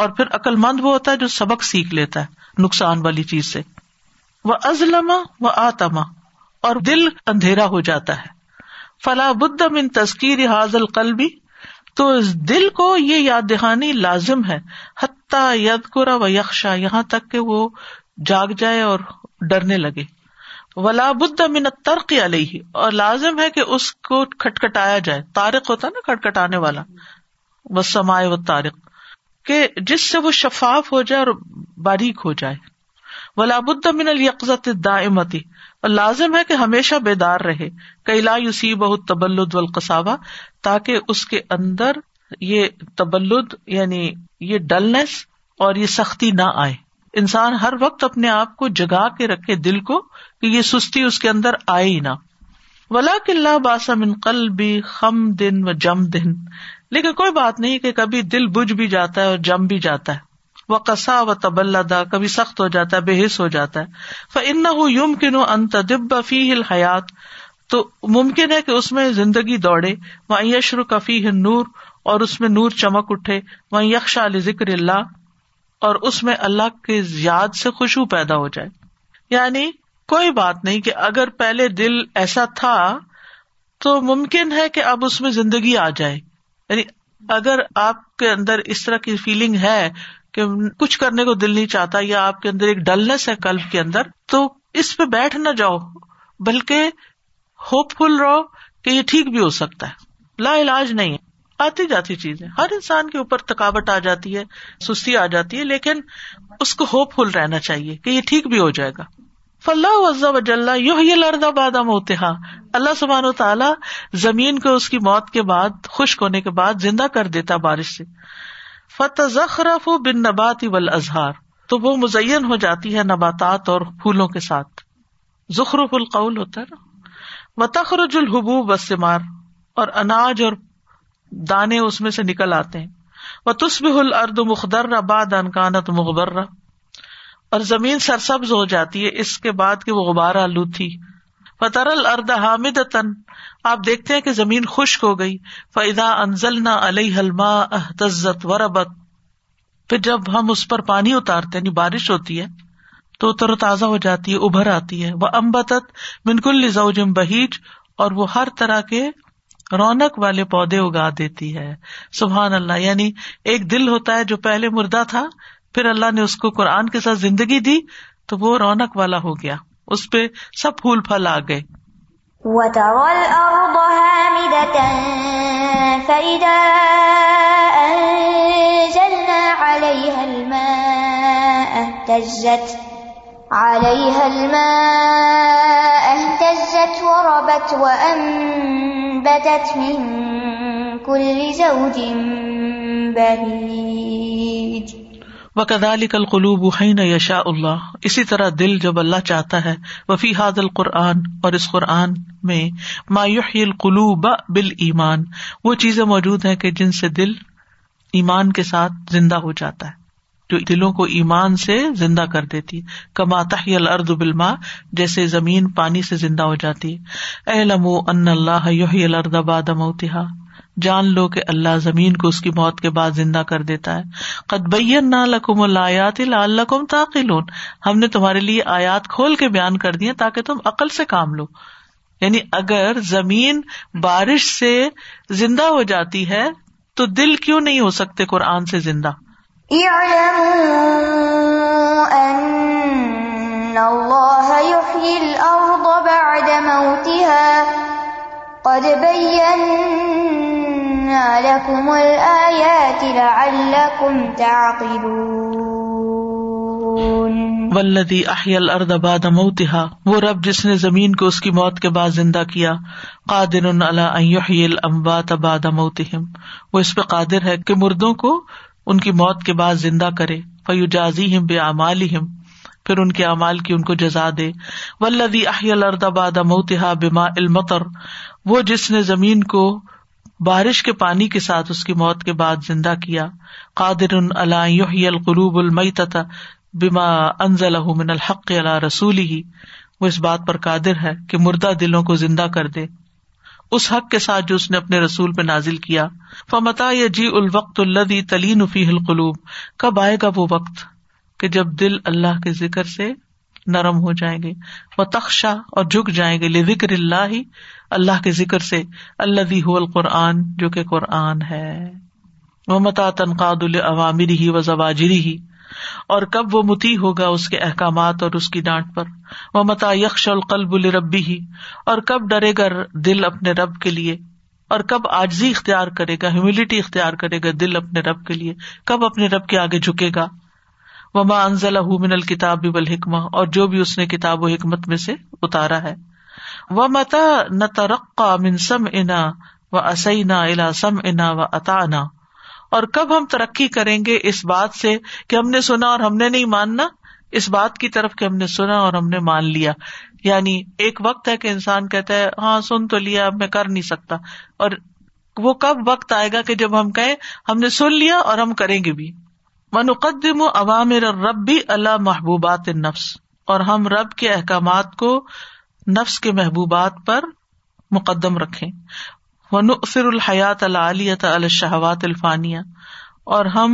اور پھر عقل مند وہ ہوتا ہے جو سبق سیکھ لیتا ہے نقصان والی چیز سے. وَأَظْلَمَ وَآتَمَ, اور دل اندھیرا ہو جاتا ہے. فَلَا بُدَّ مِن تَذْكِيرِ هَذَا الْقَلْبِ, تو دل کو یہ یاد دہانی لازم ہے. حَتَّى يَذْكُرَ وَيَخْشَى, یہاں تک کہ وہ جاگ جائے اور ڈرنے لگے. ولا بد من الطرق علیہ, اور لازم ہے کہ اس کو کھٹکھٹایا جائے. طارق ہوتا نا کھٹکھٹانے والا, والسماء والطارق, کہ جس سے وہ شفاف ہو جائے اور باریک ہو جائے. ولا بد من الیقظۃ الدائمۃ, اور لازم ہے کہ ہمیشہ بیدار رہے. کہ لا یصیبہ التبلد والقساوہ, تاکہ اس کے اندر یہ تبلد یعنی یہ ڈلنس اور یہ سختی نہ آئے. انسان ہر وقت اپنے آپ کو جگا کے رکھے دل کو, کہ یہ سستی اس کے اندر آئے ہی نہ. وَلَٰكِن لَا بَأْسَ مِنْ قَلْبِ خَمْدٍ وَجَمْدٍ, لیکن کوئی بات نہیں کہ کبھی دل بجھ بھی جاتا ہے اور جم بھی جاتا ہے. وَقَسَا وَتَبَلَّدَ, کبھی سخت ہو جاتا ہے, بے حس ہو جاتا ہے. فَإِنَّهُ يُمْكِنُ أَن تَدِبَّ فِيهِ الْحَيَاةُ, تو ممکن ہے کہ اس میں زندگی دوڑے. وَأَن يَشْرُقَ فِيهِ النُّورُ, اور اس میں نور چمک اٹھے. وَأَن يَخْشَىٰ لِذِكْرِ اللَّهِ, اور اس میں اللہ کے یاد سے خشوع پیدا ہو جائے. یعنی کوئی بات نہیں کہ اگر پہلے دل ایسا تھا تو ممکن ہے کہ اب اس میں زندگی آ جائے. یعنی اگر آپ کے اندر اس طرح کی فیلنگ ہے کہ کچھ کرنے کو دل نہیں چاہتا یا آپ کے اندر ایک ڈلنس ہے قلب کے اندر, تو اس پہ بیٹھ نہ جاؤ بلکہ ہوپ فل رہو کہ یہ ٹھیک بھی ہو سکتا ہے. لا علاج نہیں ہے, آتی جاتی چیزیں, ہر انسان کے اوپر تھکاوٹ آ جاتی ہے, سستی آ جاتی ہے, لیکن اس کو ہوپ فل رہنا چاہیے کہ یہ ٹھیک بھی ہو جائے گا. فاللہ عز وجل یحیی الارض بعد موتہا, اللہ سبحانہ و تعالیٰ زمین کو اس کی موت کے بعد, خشک ہونے کے بعد زندہ کر دیتا بارش سے. فتزخرف بالنبات والازہار, تو وہ مزین ہو جاتی ہے نباتات اور پھولوں کے ساتھ. زخرف القول ہوتا ہے نا. وتخرج الحبوب والثمار, اور اناج اور دانے اس میں سے نکل آتے ہیں. وتصبح الارض مخضرا بعد ان کانت مغبرا, اور زمین سرسبز ہو جاتی ہے اس کے بعد کہ وہ غبار آلود تھی. فترى الارض حامدة, آپ دیکھتے ہیں کہ زمین خشک ہو گئی. فاذا انزلنا عليها الماء اهتزت وربت, پھر جب ہم اس پر پانی اتارتے ہیں, بارش ہوتی ہے تو تر تازہ ہو جاتی ہے, ابھر آتی ہے. وانبتت من كل زوج بهيج, اور وہ ہر طرح کے رونق والے پودے اگا دیتی ہے. سبحان اللہ, یعنی ایک دل ہوتا ہے جو پہلے مردہ تھا, پھر اللہ نے اس کو قرآن کے ساتھ زندگی دی تو وہ رونق والا ہو گیا, اس پہ سب پھول پھل آ گئے. وَتَرَى الْأَرْضَ هَامِدَةً فَإِذَا أَنزَلْنَا عَلَيْهَا الْمَاءَ اهْتَزَّتْ وَرَبَتْ وَأَنبَتَتْ مِن كُلِّ زَوْجٍ بَهِيجٍ. وَكَذَلِكَ الْقُلُوبُ حِينَ يَشَاءُ اللَّهُ, اسی طرح دل جب اللہ چاہتا ہے. وَفِي هَذَا الْقُرْآنِ, اور اس قرآن میں, مَا يُحْيِي الْقُلُوبَ بِالْإِيمَانِ, وہ چیزیں موجود ہیں کہ جن سے دل ایمان کے ساتھ زندہ ہو جاتا ہے, جو دلوں کو ایمان سے زندہ کر دیتی. كَمَا تَحْيَا الْأَرْضُ بِالْمَاءِ, جیسے زمین پانی سے زندہ ہو جاتی. اعلموا أَنَّ اللَّهَ يُحْيِي الْأَرْضَ بَعْدَ مَوْتِهَا, جان لو کہ اللہ زمین کو اس کی موت کے بعد زندہ کر دیتا ہے. قد بیننا لکم الآیات لعلکم تعقلون, ہم نے تمہارے لیے آیات کھول کے بیان کر دی ہیں تاکہ تم عقل سے کام لو. یعنی اگر زمین بارش سے زندہ ہو جاتی ہے تو دل کیوں نہیں ہو سکتے قرآن سے زندہ؟ اعلموا ان اللہ یحیی الارض بعد موتها قد بينا لكم الآيات لعلكم تعقلون. والذي أحيا الأرض بعد موتها, وہ رب جس نے زمین کو اس کی موت کے بعد زندہ کیا. قادر على أن يحيي الأموات بعد موتهم, وہ اس پہ قادر ہے کہ مردوں کو ان کی موت کے بعد زندہ کرے. فيجازيهم بأعمالهم, پھر ان کے اعمال کی ان کو جزا دے. والذی احیا الارض بعد موتها بماء المطر, وہ جس نے زمین کو بارش کے پانی کے ساتھ اس کی موت کے بعد زندہ کیا. قادر علی ان یحیی القلوب المیتۃ بما انزلہ من الحق علی رسولہ, وہ اس بات پر قادر ہے کہ مردہ دلوں کو زندہ کر دے اس حق کے ساتھ جو اس نے اپنے رسول پہ نازل کیا. فمتى یجیء الوقت الذی تلین فیہ القلوب, کب آئے گا وہ وقت کہ جب دل اللہ کے ذکر سے نرم ہو جائیں گے. وتخشع, اور جھک جائیں گے. لذکر اللہ, اللہ کے ذکر سے. الذی هو القرآن, جو کہ قرآن ہے. ومتى تنقاد لأوامره وزواجره, اور کب وہ مطیع ہوگا اس کے احکامات اور اس کی ڈانٹ پر. ومتى یخشع القلب لربه, اور کب ڈرے گا دل اپنے رب کے لیے, اور کب عاجزی اختیار کرے گا, ہیوملٹی اختیار کرے گا دل اپنے رب کے لیے, کب اپنے رب کے آگے جھکے گا. وما انزلہ من الکتاب والحکمہ, اور جو بھی اس نے کتاب و حکمت میں سے اتارا ہے. ومتى نترقى من سمعنا واسینا الی سمعنا واطعنا, اور کب ہم ترقی کریں گے اس بات سے کہ ہم نے سنا اور ہم نے نہیں ماننا, اس بات کی طرف کہ ہم نے سنا اور ہم نے مان لیا. یعنی ایک وقت ہے کہ انسان کہتا ہے ہاں سن تو لیا, اب میں کر نہیں سکتا, اور وہ کب وقت آئے گا کہ جب ہم کہیں ہم نے سن لیا اور ہم کریں گے بھی. وَنُقَدِّمُ أَوَامِرَ الرَّبِّ عَلَى مَحْبُوبَاتِ النَّفْسِ, اور ہم رب کے احکامات کو نفس کے محبوبات پر مقدم رکھیں. وَنُؤْثِرُ الْحَيَاةَ الْعَالِيَةَ عَلَى الشَّهَوَاتِ الْفَانِيَةِ, اور ہم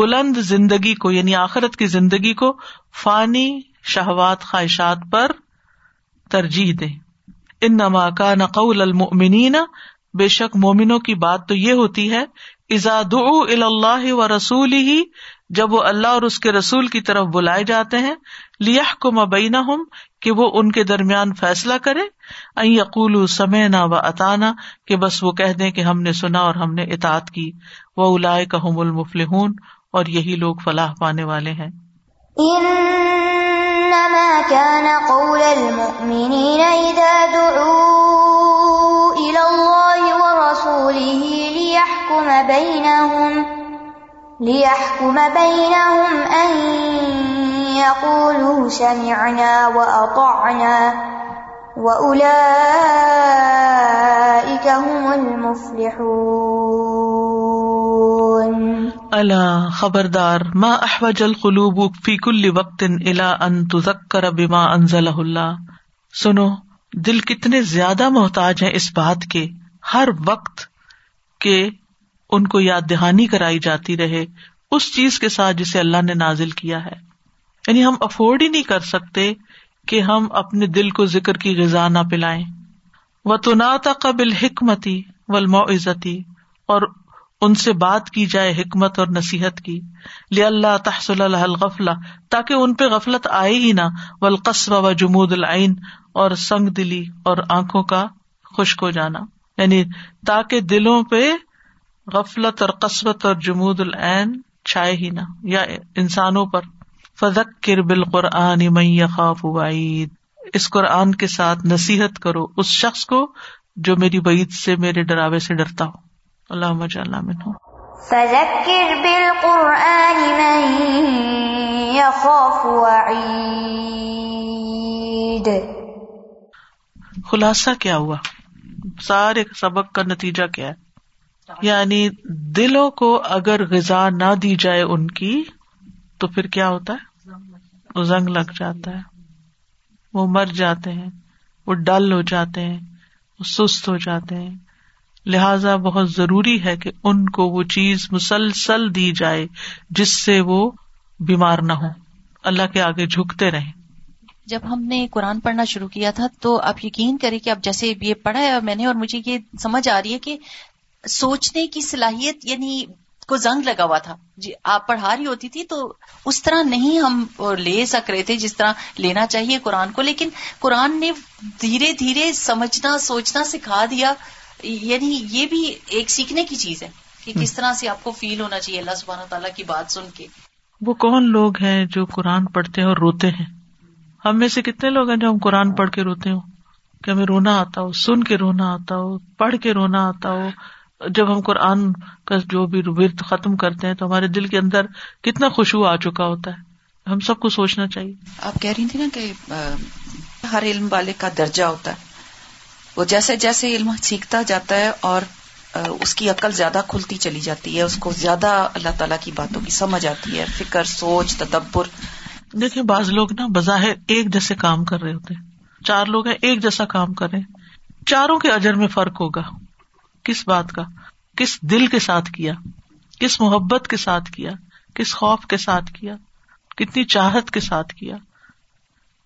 بلند زندگی کو, یعنی آخرت کی زندگی کو, فانی شہوات, خواہشات پر ترجیح دیں. إِنَّمَا كَانَ قَوْلَ الْمُؤْمِنِينَ, بے شک مومنوں کی بات تو یہ ہوتی ہے اذا دعوا الی اللہ ورسولہ، جب وہ اللہ اور اس کے رسول کی طرف بلائے جاتے ہیں، لیحکم بینہم، کہ وہ ان کے درمیان فیصلہ کرے، ان یقولوا سمعنا واطعنا، کہ بس وہ کہہ دیں کہ ہم نے سنا اور ہم نے اطاعت کی، واولئک ھم المفلحون، اور یہی لوگ فلاح پانے والے ہیں۔ انما كان قول المؤمنین اذا دعوا الى اللہ ورسولہ ليحكم بينهم أن يقولوا سمعنا وأطعنا وأولئك هم المفلحون۔ ألا خبردار، ما أحوج القلوب في كل وقت إلى أن تذكر بما أنزله الله، سنو دل کتنے زیادہ محتاج ہیں اس بات کے ہر وقت کہ ان کو یاد دہانی کرائی جاتی رہے اس چیز کے ساتھ جسے اللہ نے نازل کیا ہے۔ یعنی ہم افورڈ ہی نہیں کر سکتے کہ ہم اپنے دل کو ذکر کی غذا نہ پلائیں۔ وَتُنَاطَقَ بِالْحِکْمَةِ وَالْمَوْعِظَةِ، اور ان سے بات کی جائے حکمت اور نصیحت کی، لِأَلَّا تَحْصُلَ لَهَا الْغَفْلَةُ، تاکہ ان پہ غفلت آئے ہی نہ، وَالْقَسْوَةُ وَجُمُودُ الْعَيْنِ، اور سنگ دلی اور آنکھوں کا خشک ہو جانا، یعنی تاکہ دلوں پہ غفلت اور قسوت اور جمود العین چھائے ہی نہ، یا انسانوں پر۔ فذکر بالقرآن من یخاف وعید، اس قرآن کے ساتھ نصیحت کرو اس شخص کو جو میری وعید سے، میرے ڈراوے سے ڈرتا ہو۔ اللہم اجعلنا منہم۔ فذکر بالقرآن من یخاف وعید۔ خلاصہ کیا ہوا؟ سارے سبق کا نتیجہ کیا ہے؟ یعنی دلوں کو اگر غذا نہ دی جائے ان کی تو پھر کیا ہوتا ہے؟ زنگ لگ جاتا ہے، وہ مر جاتے ہیں، وہ ڈل ہو جاتے ہیں، وہ سست ہو جاتے ہیں۔ لہذا بہت ضروری ہے کہ ان کو وہ چیز مسلسل دی جائے جس سے وہ بیمار نہ ہو، اللہ کے آگے جھکتے رہیں۔ جب ہم نے قرآن پڑھنا شروع کیا تھا تو آپ یقین کریں کہ اب جیسے یہ پڑھا ہے میں نے، اور مجھے یہ سمجھ آ رہی ہے کہ سوچنے کی صلاحیت یعنی کو زنگ لگا ہوا تھا۔ جی آپ پڑھا رہی ہوتی تھی تو اس طرح نہیں ہم لے سک رہے تھے جس طرح لینا چاہیے قرآن کو، لیکن قرآن نے دھیرے دھیرے سمجھنا سوچنا سکھا دیا۔ یعنی یہ بھی ایک سیکھنے کی چیز ہے کہ کس طرح سے آپ کو فیل ہونا چاہیے اللہ سبحانہ تعالیٰ کی بات سن کے۔ وہ کون لوگ ہیں جو قرآن پڑھتے ہیں اور روتے ہیں؟ ہم میں سے کتنے لوگ ہیں جو ہم قرآن پڑھ کے روتے ہوں، کہ ہمیں رونا آتا ہو، سن کے رونا آتا ہو، پڑھ کے رونا آتا ہو۔ جب ہم قرآن کا جو بھی ورد ختم کرتے ہیں تو ہمارے دل کے اندر کتنا خشوع آ چکا ہوتا ہے۔ ہم سب کو سوچنا چاہیے۔ آپ کہہ رہی تھی نا کہ ہر علم والے کا درجہ ہوتا ہے، وہ جیسے جیسے علم سیکھتا جاتا ہے اور اس کی عقل زیادہ کھلتی چلی جاتی ہے، اس کو زیادہ اللہ تعالیٰ کی باتوں کی سمجھ آتی ہے، فکر، سوچ، تدبر۔ دیکھیں بعض لوگ نا بظاہر ایک جیسے کام کر رہے ہوتے ہیں، چار لوگ ہیں ایک جیسا کام کر رہے ہیں، چاروں کے اجر میں فرق ہوگا۔ کس بات کا؟ کس دل کے ساتھ کیا، کس محبت کے ساتھ کیا، کس خوف کے ساتھ کیا، کتنی چاہت کے ساتھ کیا۔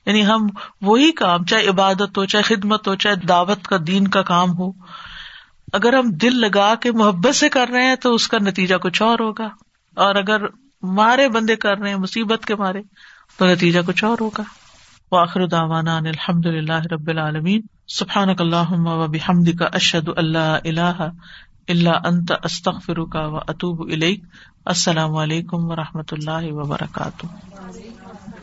یعنی ہم وہی کام، چاہے عبادت ہو، چاہے خدمت ہو، چاہے دعوت کا دین کا کام ہو، اگر ہم دل لگا کے محبت سے کر رہے ہیں تو اس کا نتیجہ کچھ اور ہوگا، اور اگر مارے بندے کر رہے ہیں مصیبت کے مارے تو نتیجہ کچھ اور ہوگا۔ وآخر دعوانا ان الحمدللہ رب العالمین۔ سبحانک اللہم وبحمدک، اشہد ان لا الہ الا انت، استغفرک واتوب الیک۔ السلام علیکم ورحمۃ اللہ وبرکاتہ۔